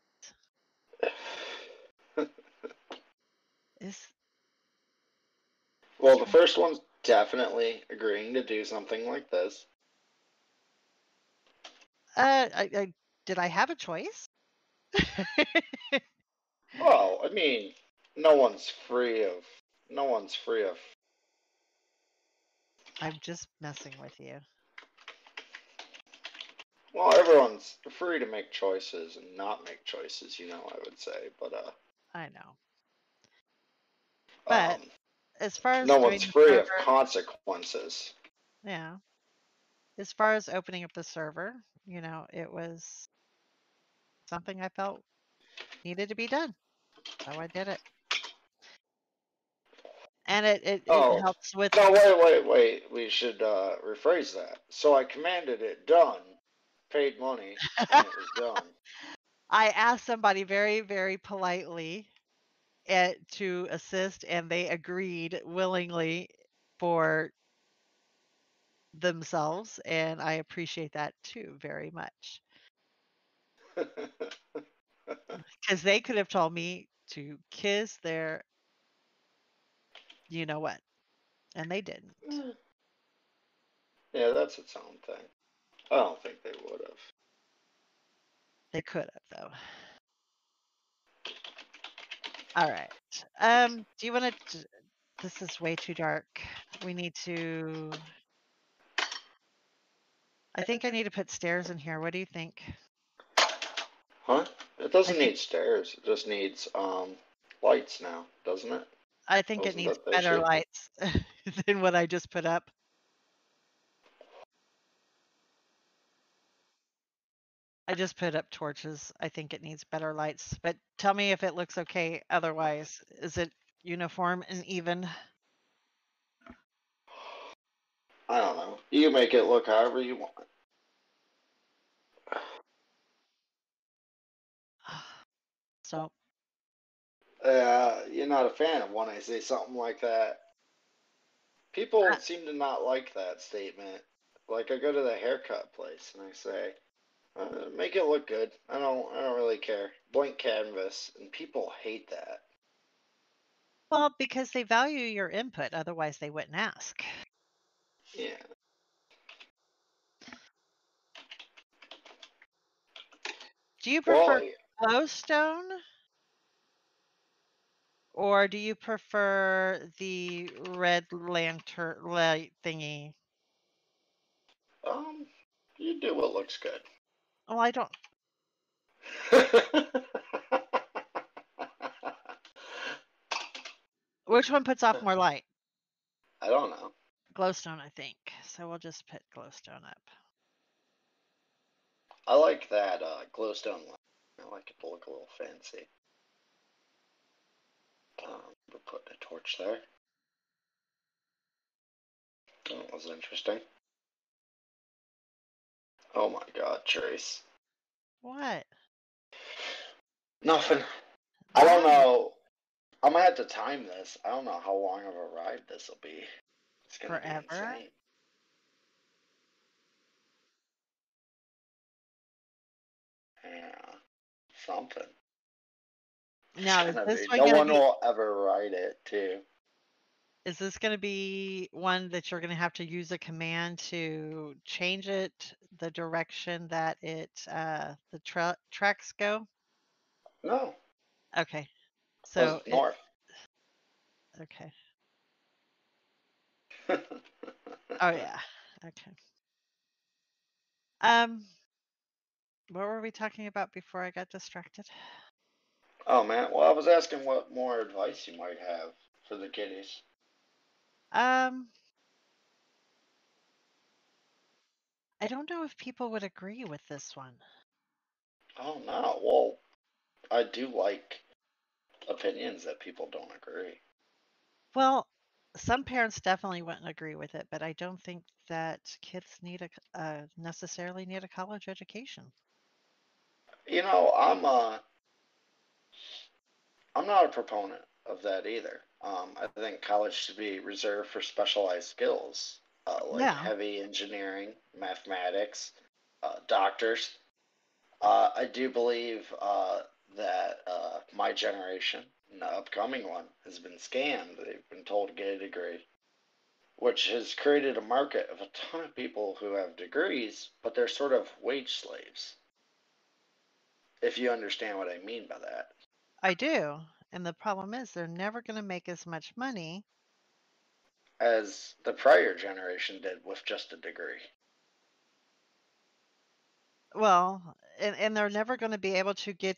Well, the first one's definitely agreeing to do something like this. Did I have a choice? Well, I mean, no one's free of. I'm just messing with you. Well, everyone's free to make choices and not make choices, you know, I would say, but... I know. But, as far as... No one's free of consequences. Yeah. As far as opening up the server, you know, it was something I felt needed to be done. So I did it. And it helps with... No, wait. We should rephrase that. So I commanded it done. Paid money and it was done. I asked somebody very, very politely to assist, and they agreed willingly for themselves, and I appreciate that too very much. Because they could have told me to kiss their you know what, and they didn't. Yeah, that's its own thing. I don't think they would have. They could have, though. All right. Do you want to... This is way too dark. We need to... I think I need to put stairs in here. What do you think? Huh? It doesn't need stairs. It just needs lights now, doesn't it? I think it needs better lights than what I just put up. I just put up torches. I think it needs better lights, but tell me if it looks okay otherwise. Is it uniform and even? I don't know. You make it look however you want. So. You're not a fan of when I say something like that. People seem to not like that statement. Like I go to the haircut place and I say, make it look good. I don't really care. Blank canvas, and people hate that. Well, because they value your input, otherwise they wouldn't ask. Yeah. Do you prefer glowstone? Or do you prefer the red lantern light thingy? You do what looks good. Well, I don't. Which one puts off more light? I don't know. Glowstone, I think. So we'll just put glowstone up. I like that glowstone light. I like it to look a little fancy. We're putting a torch there. Oh, That was interesting. Oh my god, Trace. What? Nothing. I don't know. I'm gonna have to time this. I don't know how long of a ride this will be. It's gonna forever? Be insane. Yeah. Something. Now, is this one no one will ever write it, too. Is this going to be one that you're going to have to use a command to change it, the direction that it, the tracks go? No. Okay. So north. Okay. Oh, yeah. Okay. What were we talking about before I got distracted? Oh, man. Well, I was asking what more advice you might have for the kiddies. I don't know if people would agree with this one. Oh, no. Well, I do like opinions that people don't agree. Well, some parents definitely wouldn't agree with it, but I don't think that kids need a, necessarily need a college education. You know, I'm not a proponent of that either. I think college should be reserved for specialized skills, like heavy engineering, mathematics, doctors. I do believe that my generation and the upcoming one has been scammed. They've been told to get a degree, which has created a market of a ton of people who have degrees, but they're sort of wage slaves. If you understand what I mean by that. I do. And the problem is they're never going to make as much money as the prior generation did with just a degree. Well, and they're never going to be able to get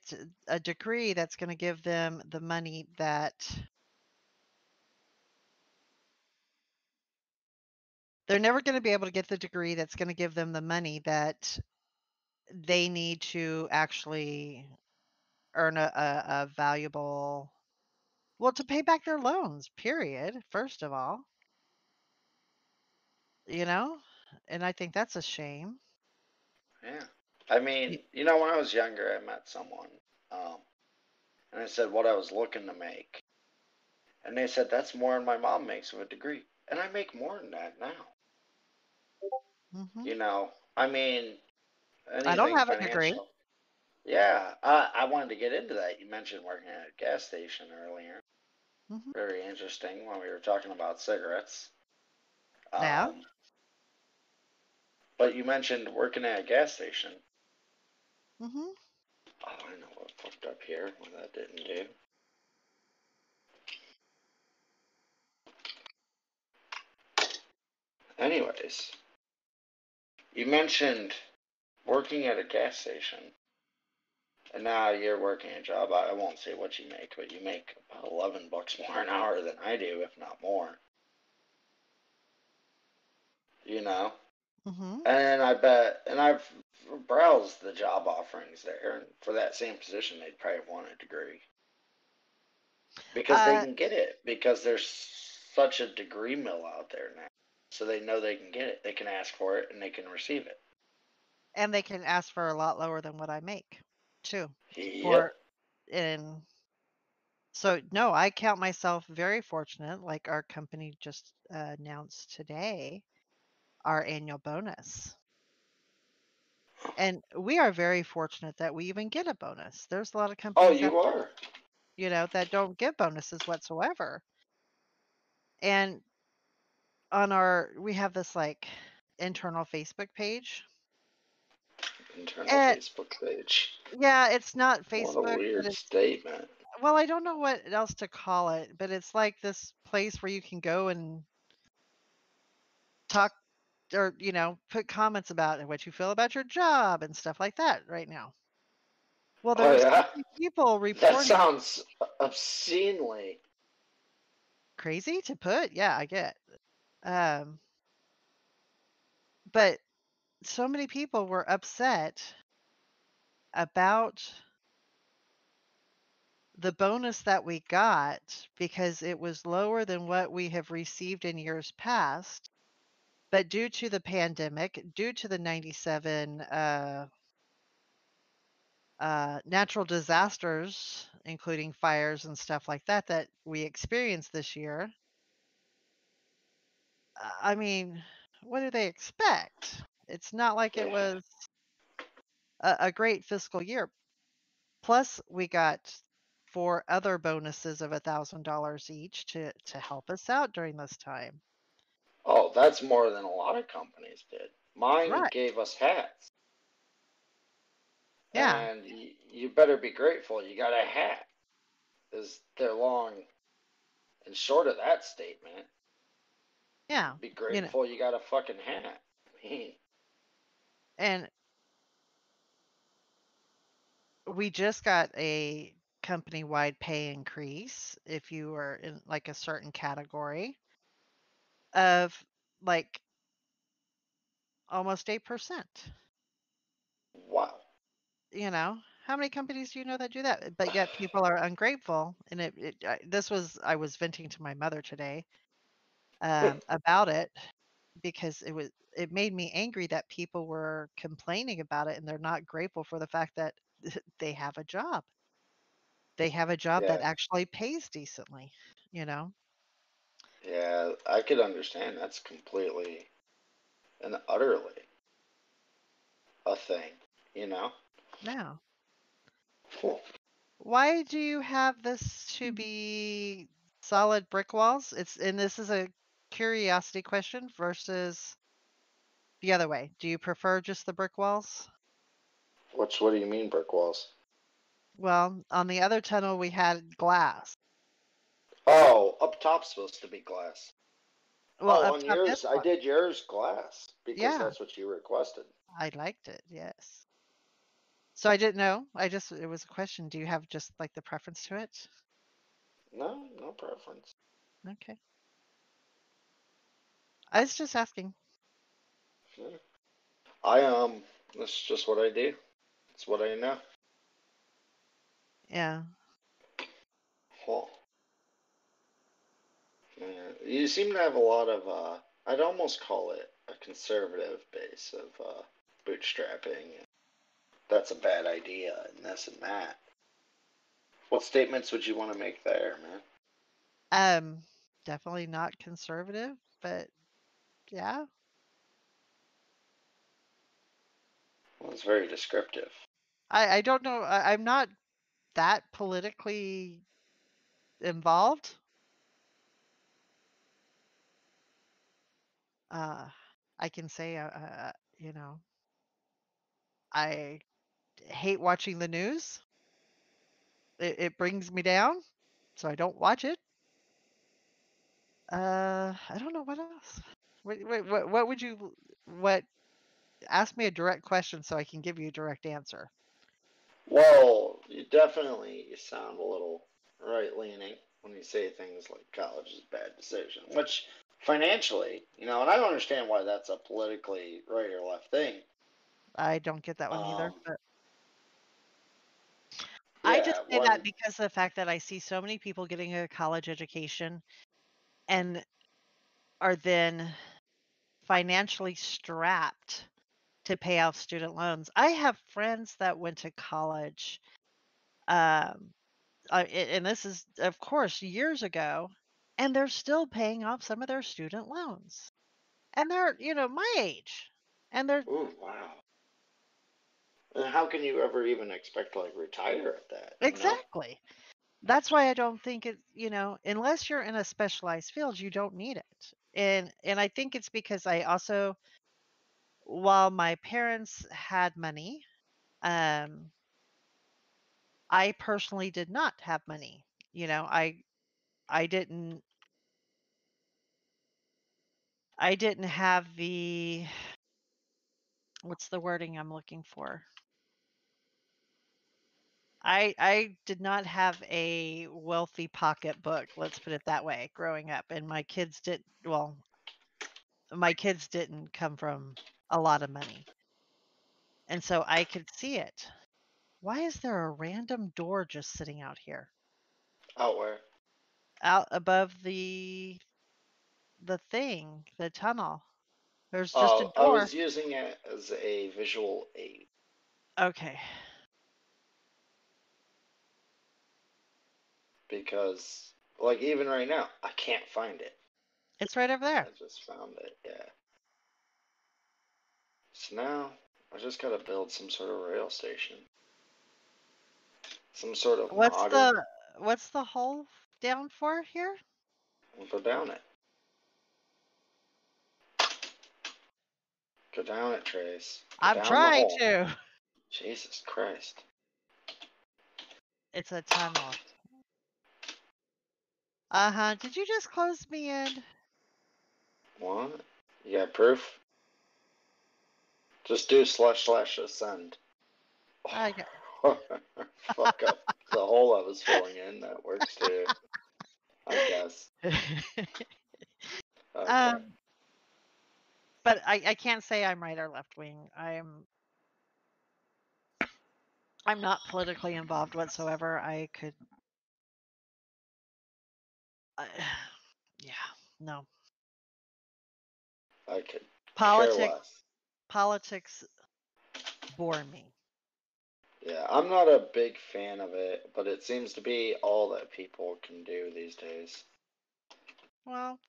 a degree that's going to give them the money that they need to actually earn a valuable, well, to pay back their loans, period, first of all. You know? And I think that's a shame. Yeah. I mean, you know, when I was younger, I met someone, and I said what I was looking to make. And they said, that's more than my mom makes with a degree. And I make more than that now. Mm-hmm. You know, I mean, I don't have a degree. Yeah, I wanted to get into that. You mentioned working at a gas station earlier. Mm-hmm. Very interesting when we were talking about cigarettes. Yeah. But you mentioned working at a gas station. Mm-hmm. Oh, I know what fucked up here when that didn't do. Anyways, you mentioned working at a gas station. And now you're working a job. I won't say what you make, but you make about $11 more an hour than I do, if not more. You know? Mm-hmm. And I bet, and I've browsed the job offerings there. And for that same position, they'd probably want a degree. Because they can get it. Because there's such a degree mill out there now. So they know they can get it. They can ask for it, and they can receive it. And they can ask for a lot lower than what I make. Too. Yep. And so, no, I count myself very fortunate. Like our company just announced today our annual bonus. And we are very fortunate that we even get a bonus. There's a lot of companies you know, that don't give bonuses whatsoever. And on our, we have this like internal Facebook page. Facebook page. Yeah, it's not Facebook. What a weird statement. Well, I don't know what else to call it, but it's like this place where you can go and talk or, you know, put comments about what you feel about your job and stuff like that right now. Well, there's people reporting. That sounds obscenely crazy to put. Yeah, I get it. But so many people were upset about the bonus that we got because it was lower than what we have received in years past, But due to the pandemic, due to the 97 natural disasters, including fires and stuff like that, that we experienced this year, I mean, what do they expect? It's not like it was a great fiscal year. Plus, we got 4 other bonuses of $1,000 each to help us out during this time. Oh, that's more than a lot of companies did. Mine gave us hats. Yeah. And you better be grateful you got a hat. They're long and short of that statement. Yeah. Be grateful you got a fucking hat. And we just got a company-wide pay increase if you were in like a certain category of like almost 8%. Wow. You know, how many companies do you know that do that? But yet people are ungrateful. And I was venting to my mother today about it, because it made me angry that people were complaining about it and they're not grateful for the fact that they have a job. They have a job that actually pays decently, you know? Yeah, I could understand. That's completely and utterly a thing, you know? No. Cool. Why do you have this to be solid brick walls? This is a curiosity question versus the other way. Do you prefer just the brick walls? What do you mean brick walls? Well, on the other tunnel we had glass. Oh, up top's supposed to be glass. Well, oh, on yours, I did yours glass because that's what you requested. I liked it, yes. So I didn't know. It was a question. Do you have just like the preference to it? No, no preference. Okay. I was just asking. Yeah. That's just what I do. It's what I know. Yeah. Well. You seem to have a lot of, I'd almost call it a conservative base of bootstrapping. That's a bad idea, and this and that. What statements would you want to make there, man? Definitely not conservative, but yeah. Well, it's very descriptive. I don't know. I'm not that politically involved. I can say, you know, I hate watching the news. It brings me down, so I don't watch it. I don't know what else. What would you? What? Ask me a direct question so I can give you a direct answer. Well, you definitely sound a little right-leaning when you say things like college is a bad decision, which. Financially, you know, and I don't understand why that's a politically right or left thing. I don't get that one either. But yeah, I just say that because of the fact that I see so many people getting a college education and are then financially strapped to pay off student loans. I have friends that went to college, and this is, of course, years ago. And they're still paying off some of their student loans. And they're, you know, my age. And they're... Ooh, wow. And how can you ever even expect to, like, retire at that? Exactly. You know? That's why I don't think it, you know, unless you're in a specialized field, you don't need it. And I think it's because I also, while my parents had money, I personally did not have money. You know, I didn't have the, what's the wording I'm looking for? I did not have a wealthy pocketbook, let's put it that way, growing up. And my kids didn't come from a lot of money. And so I could see it. Why is there a random door just sitting out here? Out where? Out above the tunnel. There's just a door. I was using it as a visual aid. Okay. Because, like, even right now, I can't find it. It's right over there. I just found it, yeah. So now, I just gotta build some sort of rail station. Some sort of what's the hole down for here? We'll go down it. Go down it, Trace. Go I'm trying to. Jesus Christ. It's a time lock. Uh-huh. Did you just close me in? What? You got proof? Just do / ascend. Okay. Fuck up the hole I was filling in. That works too. I guess. Okay. But I can't say I'm right or left wing. I'm not politically involved whatsoever. I could. Yeah. No. I could. Politics bore me. Yeah, I'm not a big fan of it, but it seems to be all that people can do these days. Well,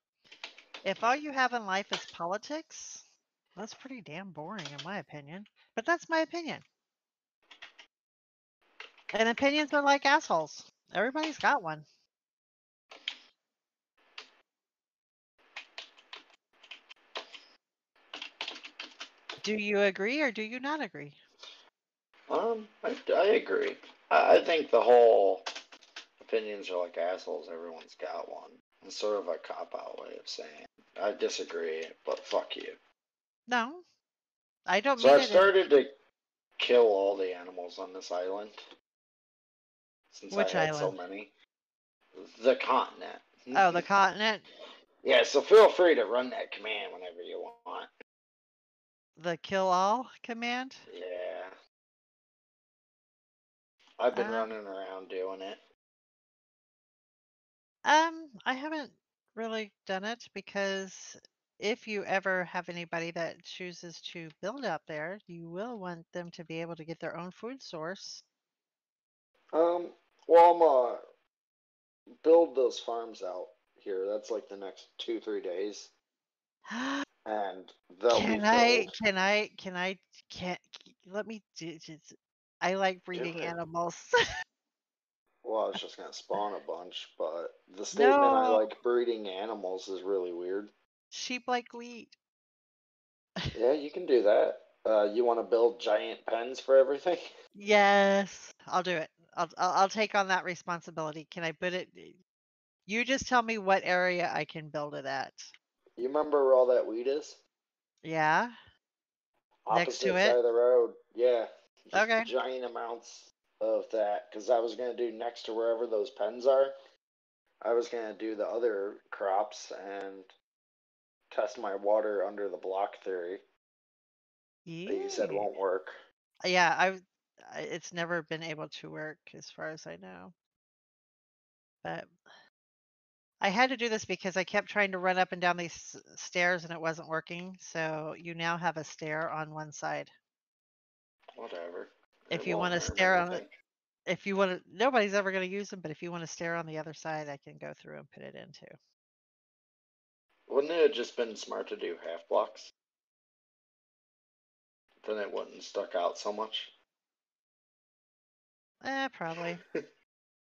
if all you have in life is politics, that's pretty damn boring in my opinion. But that's my opinion. And opinions are like assholes. Everybody's got one. Do you agree or do you not agree? I agree. I think the whole opinions are like assholes. Everyone's got one. It's sort of a cop-out way of saying I disagree, but fuck you. No, I don't. So I've started to kill all the animals on this island since Which I had island? So many. The continent. Oh, the continent. Yeah. So feel free to run that command whenever you want. The kill all command. Yeah. I've been running around doing it. I haven't really done it because if you ever have anybody that chooses to build out there, you will want them to be able to get their own food source. Well, I'm build those farms out here. That's like the next 2-3 days. And they'll be let me do just I like breeding animals. Well, I was just going to spawn a bunch, but the statement I like breeding animals is really weird. Sheep like wheat. Yeah, you can do that. You want to build giant pens for everything? Yes, I'll do it. I'll take on that responsibility. Can I put it? You just tell me what area I can build it at. You remember where all that wheat is? Yeah. Next to it? Opposite side of the road. Yeah. Just okay. Giant amounts of that, because I was going to do next to wherever those pens are. I was going to do the other crops and test my water under the block theory. Yeah. That you said won't work. Yeah, it's never been able to work as far as I know. But I had to do this because I kept trying to run up and down these stairs and it wasn't working. So you now have a stair on one side. Whatever. If you want to stare on it, if you want to, nobody's ever going to use them, but if you want to stare on the other side, I can go through and put it in too. Wouldn't it have just been smart to do half blocks? Then it wouldn't stuck out so much. Probably.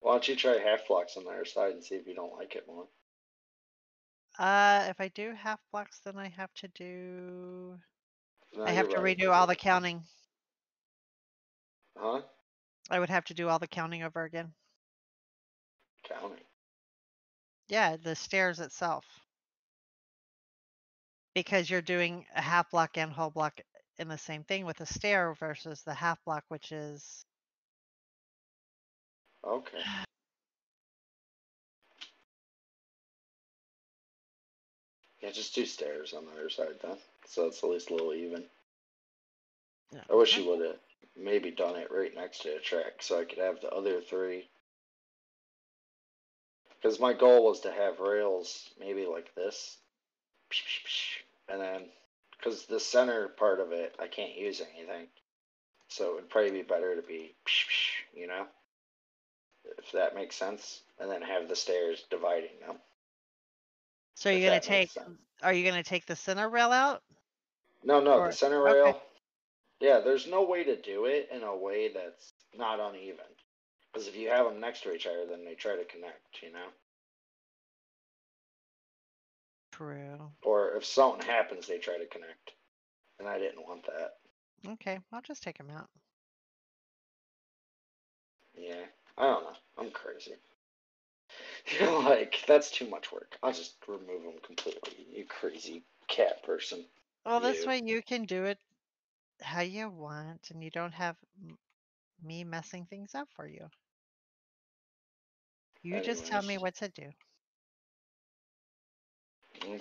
Why don't you try half blocks on the other side and see if you don't like it more? If I do half blocks, then I have to do. No, I have to redo all the counting. Huh? I would have to do all the counting over again. Counting? Yeah, the stairs itself. Because you're doing a half block and whole block in the same thing with a stair versus the half block, which is... Okay. Yeah, just do stairs on the other side then. So it's at least a little even. No. I wish you would have maybe done it right next to a track so I could have the other three. Because my goal was to have rails maybe like this. And then Because the center part of it, I can't use anything. So it would probably be better to be, you know? If that makes sense. And then have the stairs dividing them. So are you going to take, the center rail out? No, the center rail. Okay. Yeah, there's no way to do it in a way that's not uneven. Because if you have them next to each other, then they try to connect, you know? True. Or if something happens, they try to connect. And I didn't want that. Okay, I'll just take them out. Yeah, I don't know. I'm crazy. You're like, that's too much work. I'll just remove them completely, you crazy cat person. Well, this way you can do it how you want, and you don't have me messing things up for you. You just tell me what to do.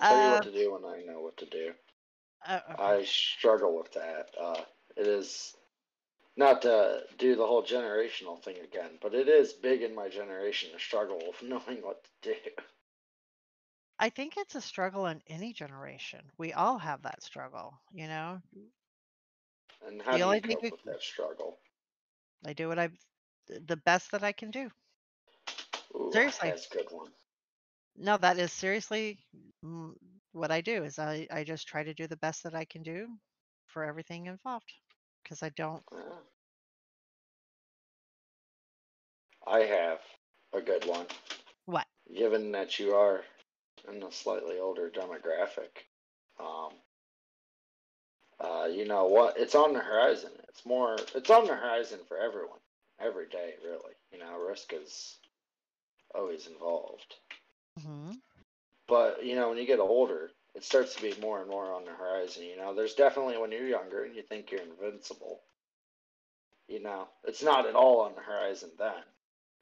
I'll tell you what to do when I know what to do. Okay. I struggle with that. It is not to do the whole generational thing again, but it is big in my generation to struggle with knowing what to do. I think it's a struggle in any generation. We all have that struggle, you know? And how do you cope with that struggle? I do the best that I can do. Ooh, seriously. That's a good one. No, that is seriously what I do, is I just try to do the best that I can do for everything involved. Because I don't. I have a good one. What? Given that you are in a slightly older demographic, you know what? It's on the horizon. It's on the horizon for everyone, every day, really. You know, risk is always involved. Mm-hmm. But you know, when you get older, it starts to be more and more on the horizon. You know, there's definitely when you're younger and you think you're invincible. You know, it's not at all on the horizon then.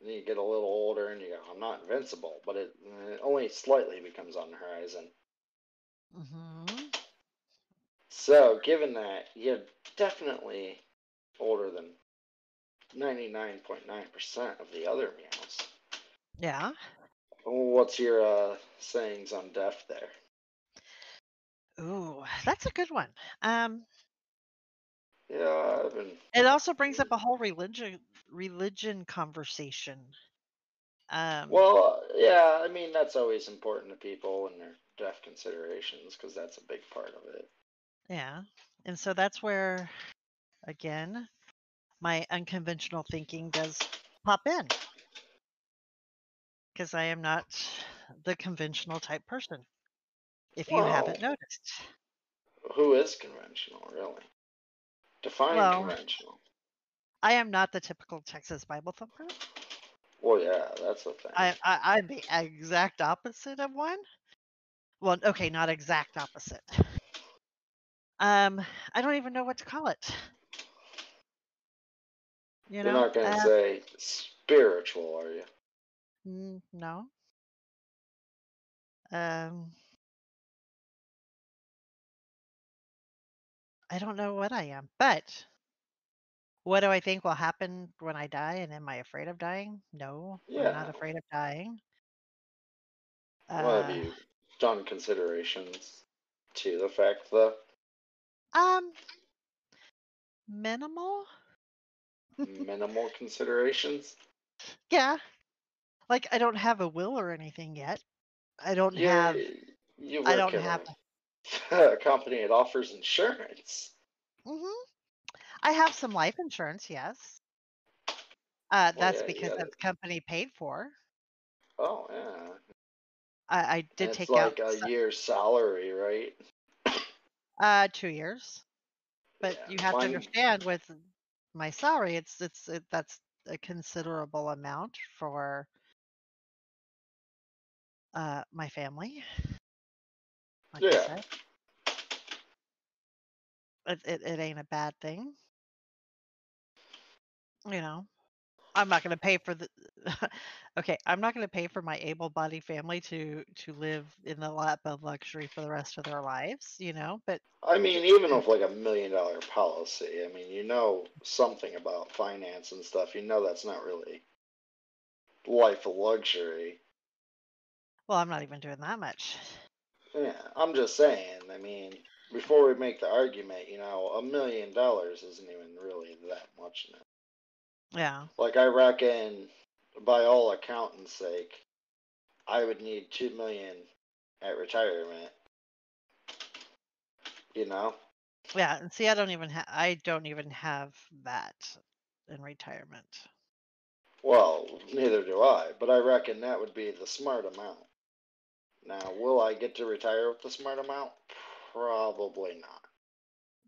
And then you get a little older and you go, I'm not invincible, but it only slightly becomes on the horizon. Mm-hmm. So, given that, you're definitely older than 99.9% of the other meows. Yeah. What's your sayings on death there? Ooh, that's a good one. Yeah, I've been... It also brings up a whole religion conversation. Well, yeah, I mean, that's always important to people and their death considerations, because that's a big part of it. Yeah, and so that's where, again, my unconventional thinking does pop in. Because I am not the conventional type person, if you haven't noticed. Who is conventional, really? Define conventional. I am not the typical Texas Bible thumper. Well, yeah, that's the thing. I'm the exact opposite of one. Well, okay, not exact opposite. I don't even know what to call it. You're not going to say spiritual, are you? No. I don't know what I am, but what do I think will happen when I die? And am I afraid of dying? No, yeah. I'm not afraid of dying. Well, have you done considerations to the fact that? Minimal. Minimal considerations? Yeah. Like, I don't have a will or anything yet. I don't have. You work a company that offers insurance. Mm-hmm. I have some life insurance, yes. Because that's company paid for. Oh yeah. I did and take out. It's like a year's salary, right? 2 years. But yeah, you have to understand with my salary, that's a considerable amount for. My family. It ain't a bad thing. You know, I'm not going to pay for the. Okay, I'm not going to pay for my able-bodied family to live in the lap of luxury for the rest of their lives. You know, but I mean, even with like $1 million policy, I mean, you know something about finance and stuff. You know, that's not really life luxury. Well, I'm not even doing that much. Yeah, I'm just saying. I mean, before we make the argument, you know, $1 million isn't even really that much now. Yeah. Like, I reckon, by all accountants' sake, I would need $2 million at retirement. You know? Yeah, and see, I don't even have that in retirement. Well, neither do I, but I reckon that would be the smart amount. Now, will I get to retire with the smart amount? Probably not.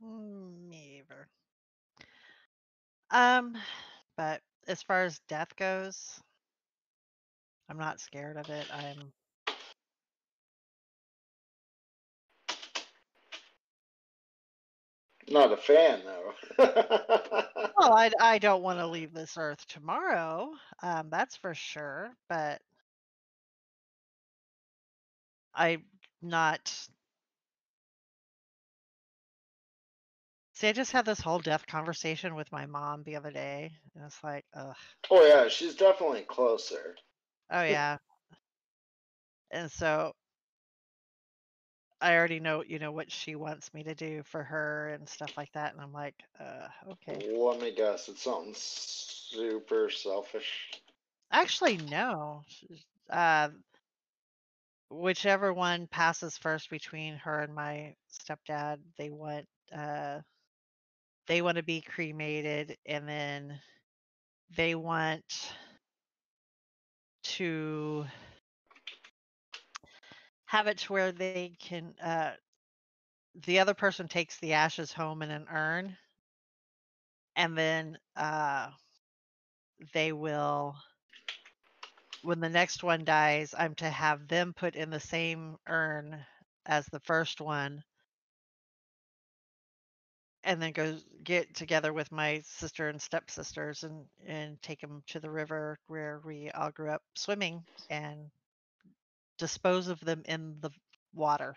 Neither. But as far as death goes, I'm not scared of it. I'm not a fan, though. Well, I don't want to leave this earth tomorrow. That's for sure. But I'm not. See, I just had this whole death conversation with my mom the other day, and it's like, ugh. Oh yeah, she's definitely closer. Oh yeah. And so I already know, you know, what she wants me to do for her and stuff like that. And I'm like, okay. Let me guess. It's something super selfish. Actually, no. Whichever one passes first between her and my stepdad, they want to be cremated, and then they want to have it to where they can, the other person takes the ashes home in an urn, and then they will, when the next one dies, I'm to have them put in the same urn as the first one, and then go get together with my sister and stepsisters and take them to the river where we all grew up swimming and dispose of them in the water.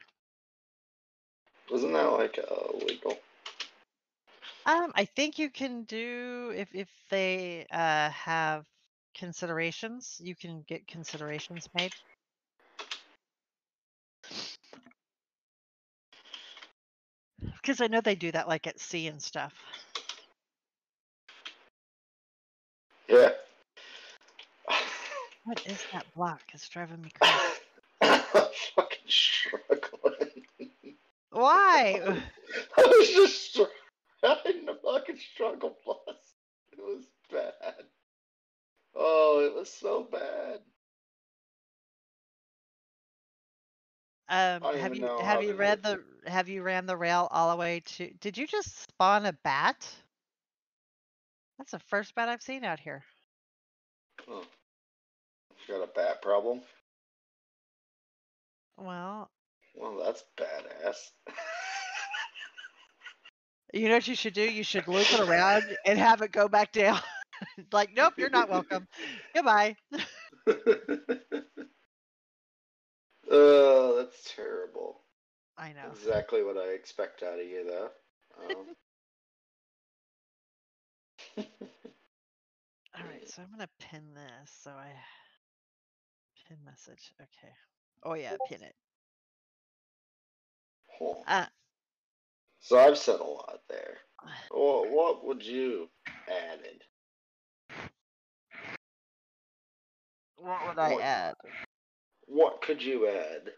Wasn't that like illegal? I think you can do, if they have considerations, you can get considerations made. Because I know they do that like at sea and stuff. Yeah. What is that block? It's driving me crazy. I'm fucking struggling. Why? I was just trying to fucking struggle plus. It was bad. Oh, it was so bad. Have you ran the rail all the way to? Did you just spawn a bat? That's the first bat I've seen out here. Oh, you got a bat problem? Well, that's badass. You know what you should do? You should loop it around and have it go back down. Like, nope, you're not welcome. Goodbye. Oh, that's terrible. I know. Exactly what I expect out of you, though. All right, so I'm going to pin this. So I... Pin message. Okay. Oh, yeah, pin it. Huh. So I've said a lot there. Well, what would you added? What would I add? What could you add?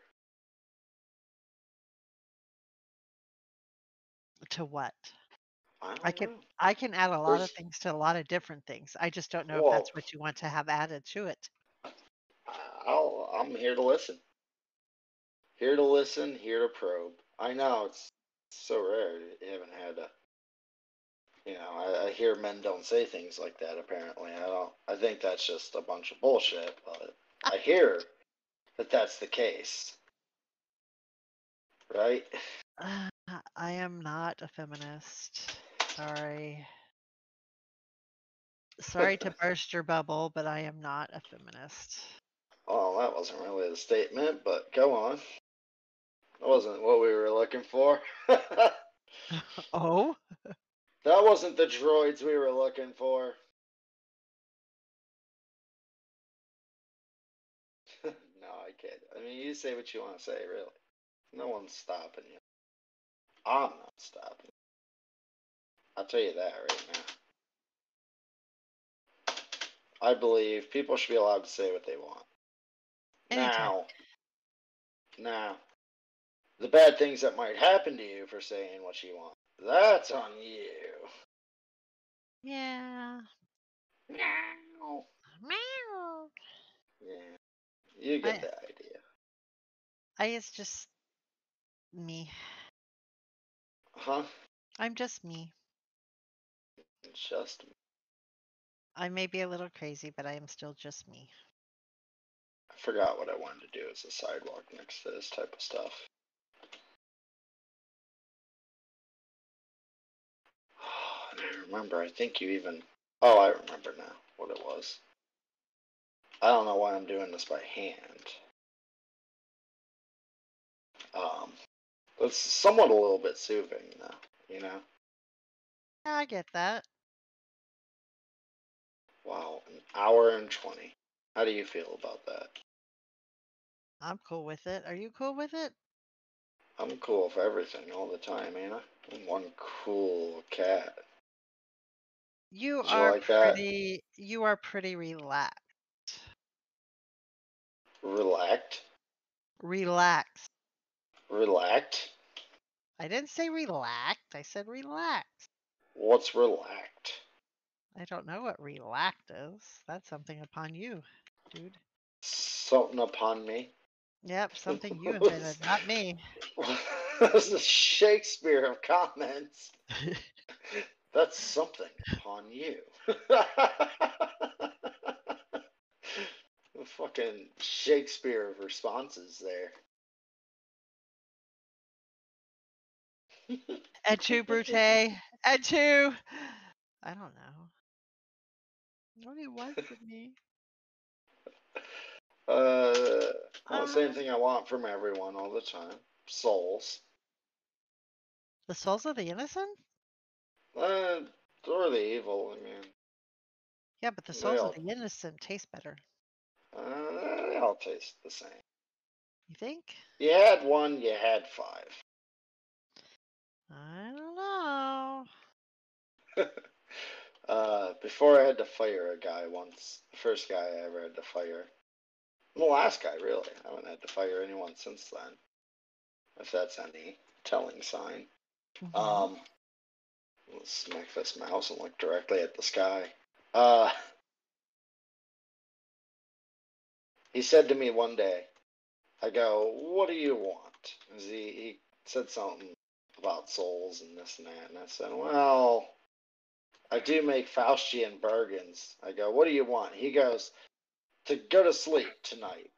To what? I can add a lot of things to a lot of different things. I just don't know if that's what you want to have added to it. I'm here to listen. Here to listen, here to probe. I know it's so rare you haven't had a... You know, I hear men don't say things like that, apparently. I think that's just a bunch of bullshit, but I hear... But that's the case, right? I am not a feminist. Sorry to burst your bubble, but I am not a feminist. Oh, that wasn't really a statement, but go on. That wasn't what we were looking for. Oh? That wasn't the droids we were looking for. I mean, you say what you want to say, really. No one's stopping you. I'm not stopping. I'll tell you that right now. I believe people should be allowed to say what they want. Now, the bad things that might happen to you for saying what you want, that's on you. Yeah. Meow. Meow. Yeah. You get the idea. I guess just me. Huh? I'm just me. Just me. I may be a little crazy, but I am still just me. I forgot what I wanted to do as a sidewalk next to this type of stuff. Oh, I remember. I think you even... Oh, I remember now what it was. I don't know why I'm doing this by hand. It's somewhat a little bit soothing, though, you know? I get that. Wow, an hour and 20. How do you feel about that? I'm cool with it. Are you cool with it? I'm cool for everything all the time, ain't I? I'm one cool cat. You are pretty relaxed. Relaxed? I didn't say relaxed. I said relaxed. What's relaxed? I don't know what relaxed is. That's something upon you, dude. Something upon me? Yep, something you invented, not me. This is Shakespeare of comments. That's something upon you. The fucking Shakespeare of responses there. Et tu, Brute? Et tu? I don't know. Nobody wants it me. Same thing I want from everyone all the time. Souls. The souls of the innocent? Or the evil, I mean. Yeah, but the souls of the innocent taste better. They all taste the same. You think? You had one, you had five. I don't know. Before I had to fire a guy once, the first guy I ever had to fire. The last guy, really. I haven't had to fire anyone since then. If that's any telling sign. Mm-hmm. Let's smack this mouse and look directly at the sky. He said to me one day, I go, what do you want? He said something about souls and this and that. And I said, well, I do make Faustian bargains. I go, what do you want? He goes, to go to sleep tonight.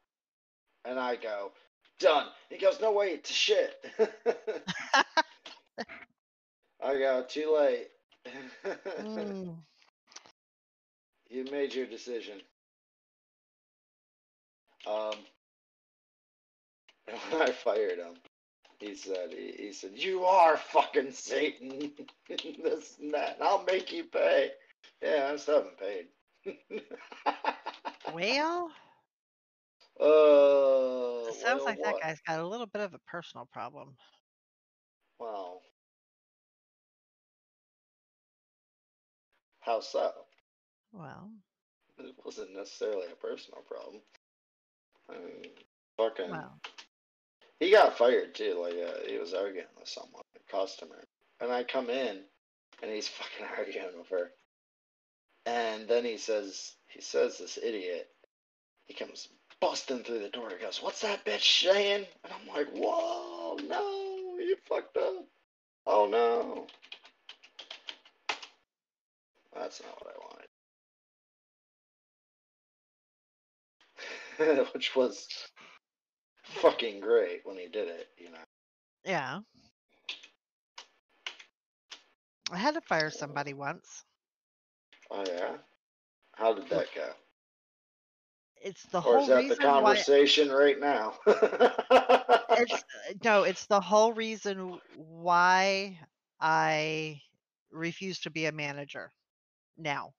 And I go, done. He goes, no way, it's shit. I go, too late. Mm. You made your decision. And when I fired him, he said, you are fucking Satan. This and that. And I'll make you pay. Yeah, I still haven't paid. Well? It sounds like that guy's got a little bit of a personal problem. Well. How so? Well. It wasn't necessarily a personal problem. I mean, fucking... Well. He got fired, too. Like, he was arguing with someone, a customer. And I come in, and he's fucking arguing with her. And then he says this idiot, he comes busting through the door. He goes, what's that bitch saying? And I'm like, whoa, no, you fucked up. Oh, no. That's not what I wanted. Which was fucking great when he did it, you know. Yeah. I had to fire somebody once. Oh, yeah? How did that go? It's the whole reason why... Or is that the conversation right now? it's the whole reason why I refuse to be a manager now.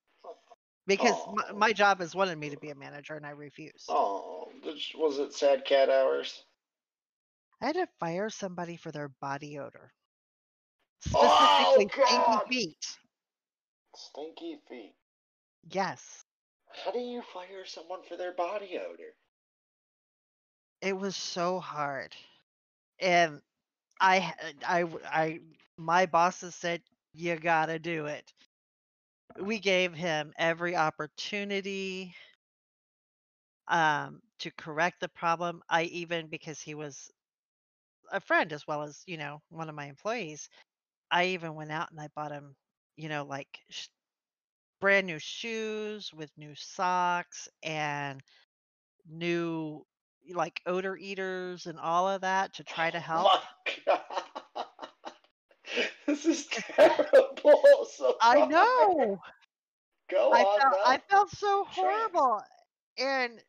Because my job has wanted me to be a manager, and I refuse. Oh, was it Sad Cat Hours? I had to fire somebody for their body odor. Specifically, stinky feet. Stinky feet. Yes. How do you fire someone for their body odor? It was so hard. And my bosses said, you gotta do it. We gave him every opportunity to correct the problem. Because he was a friend as well as, one of my employees, I even went out and I bought him, like brand new shoes with new socks and new like odor eaters and all of that to try to help. Oh my God. This is terrible. So I know. I felt so horrible. And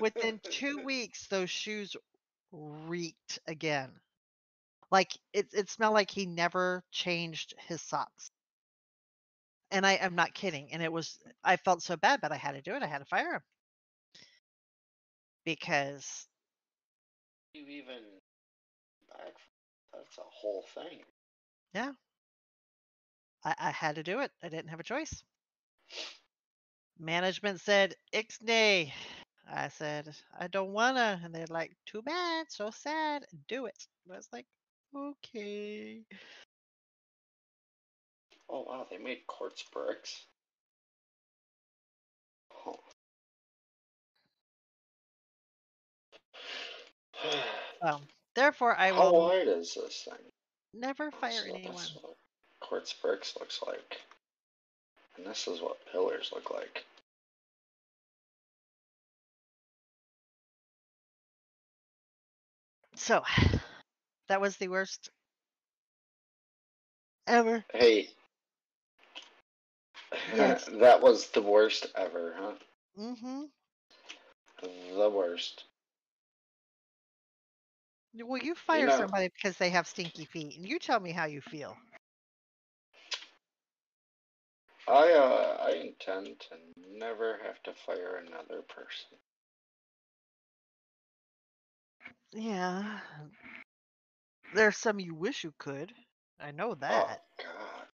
within 2 weeks, those shoes reeked again. Like it smelled like he never changed his socks. And I'm not kidding. And I felt so bad, but I had to do it. I had to fire him. Because you even that's a whole thing. Yeah. I had to do it. I didn't have a choice. Management said, Ixnay. I said, I don't wanna. And they're like, too bad, so sad. Do it. And I was like, okay. Oh wow, they made quartz bricks. Oh. Well, therefore, I will. How wide is this thing? Never fire anyone. That's what quartz bricks looks like, and this is what pillars look like. So, that was the worst ever. Hey. Yes. That was the worst ever, huh? Mm-hmm. The worst. Well, you fire somebody because they have stinky feet, and you tell me how you feel. I intend to never have to fire another person. Yeah. There's some you wish you could. I know that. Oh, God.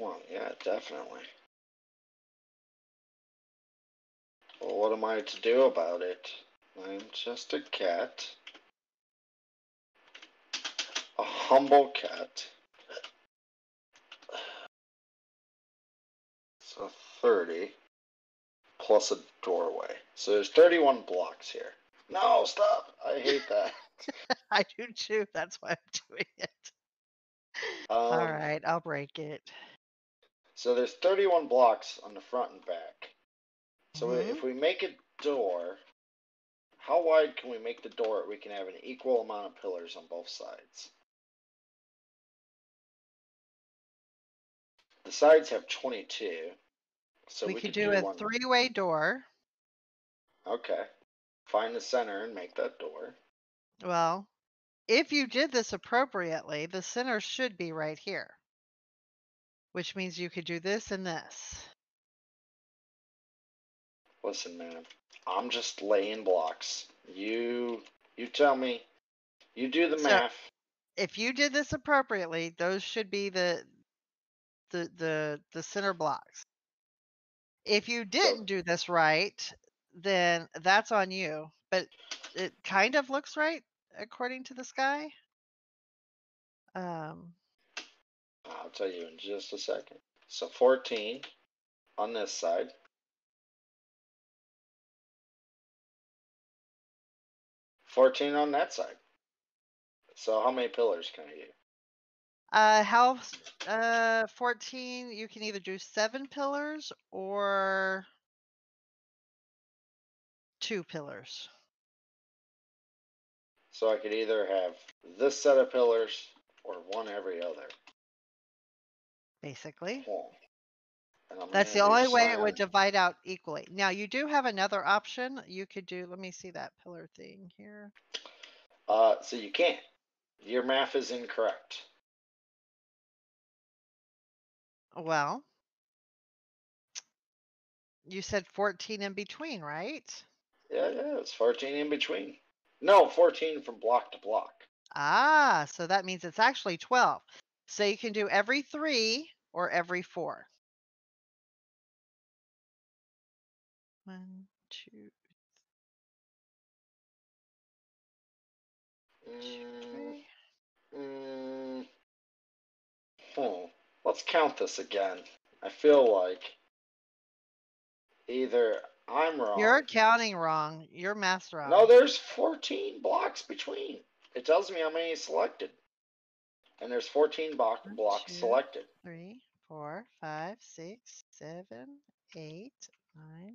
Well, yeah, definitely. Well, what am I to do about it? I'm just a cat. A humble cat. So 30 plus a doorway. So there's 31 blocks here. No, stop! I hate that. I do too. That's why I'm doing it. All right, I'll break it. So there's 31 blocks on the front and back. So if we make a door... How wide can we make the door? We can have an equal amount of pillars on both sides. The sides have 22. So we could do a three-way door. Okay. Find the center and make that door. Well, if you did this appropriately, the center should be right here. Which means you could do this and this. Listen, man, I'm just laying blocks. You tell me. You do the math. If you did this appropriately, those should be the center blocks. If you didn't do this right, then that's on you. But it kind of looks right according to this guy. I'll tell you in just a second. So 14 on this side. $14 on that side. So how many pillars can I do? 14, you can either do 7 pillars or 2 pillars. So I could either have this set of pillars or one every other. Basically. Oh. That's the only way it would divide out equally. Now, you do have another option. You could do, let me see that pillar thing here. So you can't. Your math is incorrect. Well, you said 14 in between, right? Yeah, it's 14 in between. No, 14 from block to block. Ah, so that means it's actually 12. So you can do every 3 or every 4. 1, 2, 3. Let's count this again. I feel like either I'm wrong. You're counting wrong. Your math's wrong. No, there's 14 blocks between. It tells me how many selected. And there's 14 blocks selected. 3, 4, 5, 6, 7, 8, 9,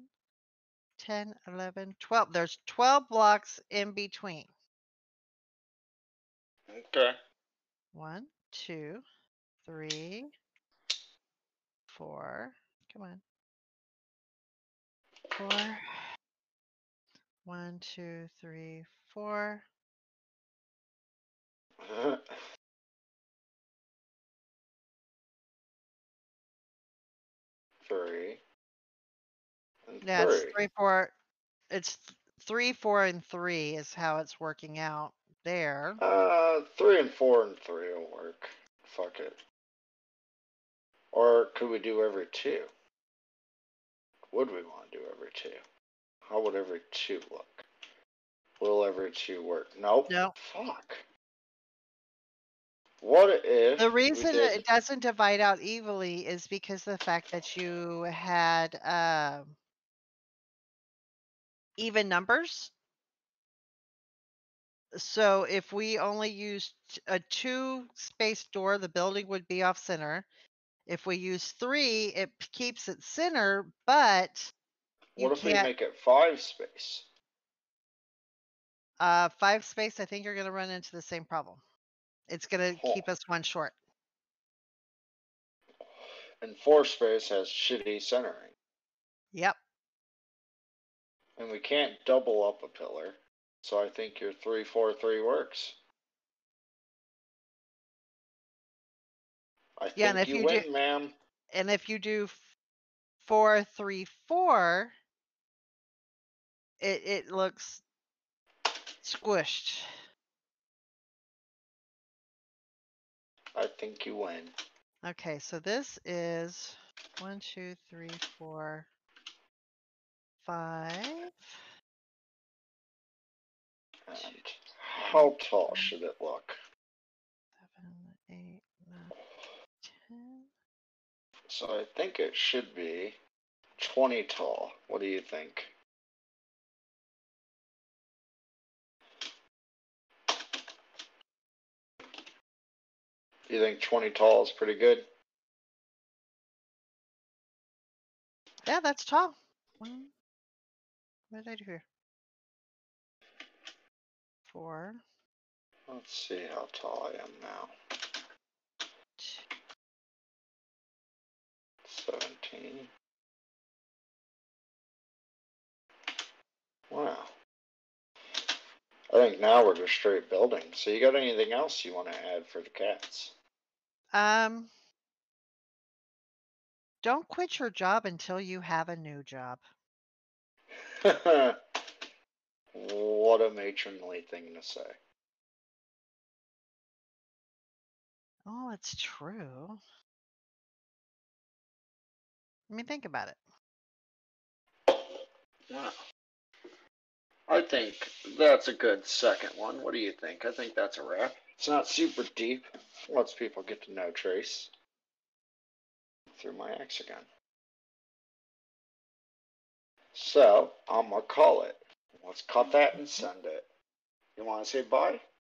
10, 11, 12. There's 12 blocks in between. Okay. 1, 2, 3, 4. Come on. 4. 1, 2, 3, 4. Yeah, it's 3, 4. It's 3, 4, and 3 is how it's working out there. 3 and 4 and 3 will work. Fuck it. Or could we do every 2? Would we want to do every 2? How would every 2 look? Will every 2 work? Nope. Nope. Fuck. What if the reason it doesn't divide out evenly is because of the fact that you had even numbers. So if we only used a 2-space door, the building would be off center. If we use 3, it keeps it center, but what if we make it 5-space? 5-space, I think you're going to run into the same problem. It's going to keep us one short. And 4-space has shitty centering. Yep. And we can't double up a pillar. So I think your 3, 4, 3 works. I think you win, ma'am. And if you do 4, 3, 4, it looks squished. I think you win. Okay, so this is 1, 2, 3, 4, 5. And how tall should it look? 7, 8, 9, 10. So I think it should be 20 tall. What do you think? You think 20 tall is pretty good? Yeah, that's tall. What did I do here? 4. Let's see how tall I am now. 17. Wow. I think now we're just straight building. So you got anything else you want to add for the cats? Don't quit your job until you have a new job. What a matronly thing to say. Oh, it's true. I mean, think about it. Wow. I think that's a good second one. What do you think? I think that's a wrap. It's not super deep. Lets people get to know Trace. Through my axe again. So, I'm going to call it. Let's cut that and send it. You want to say bye?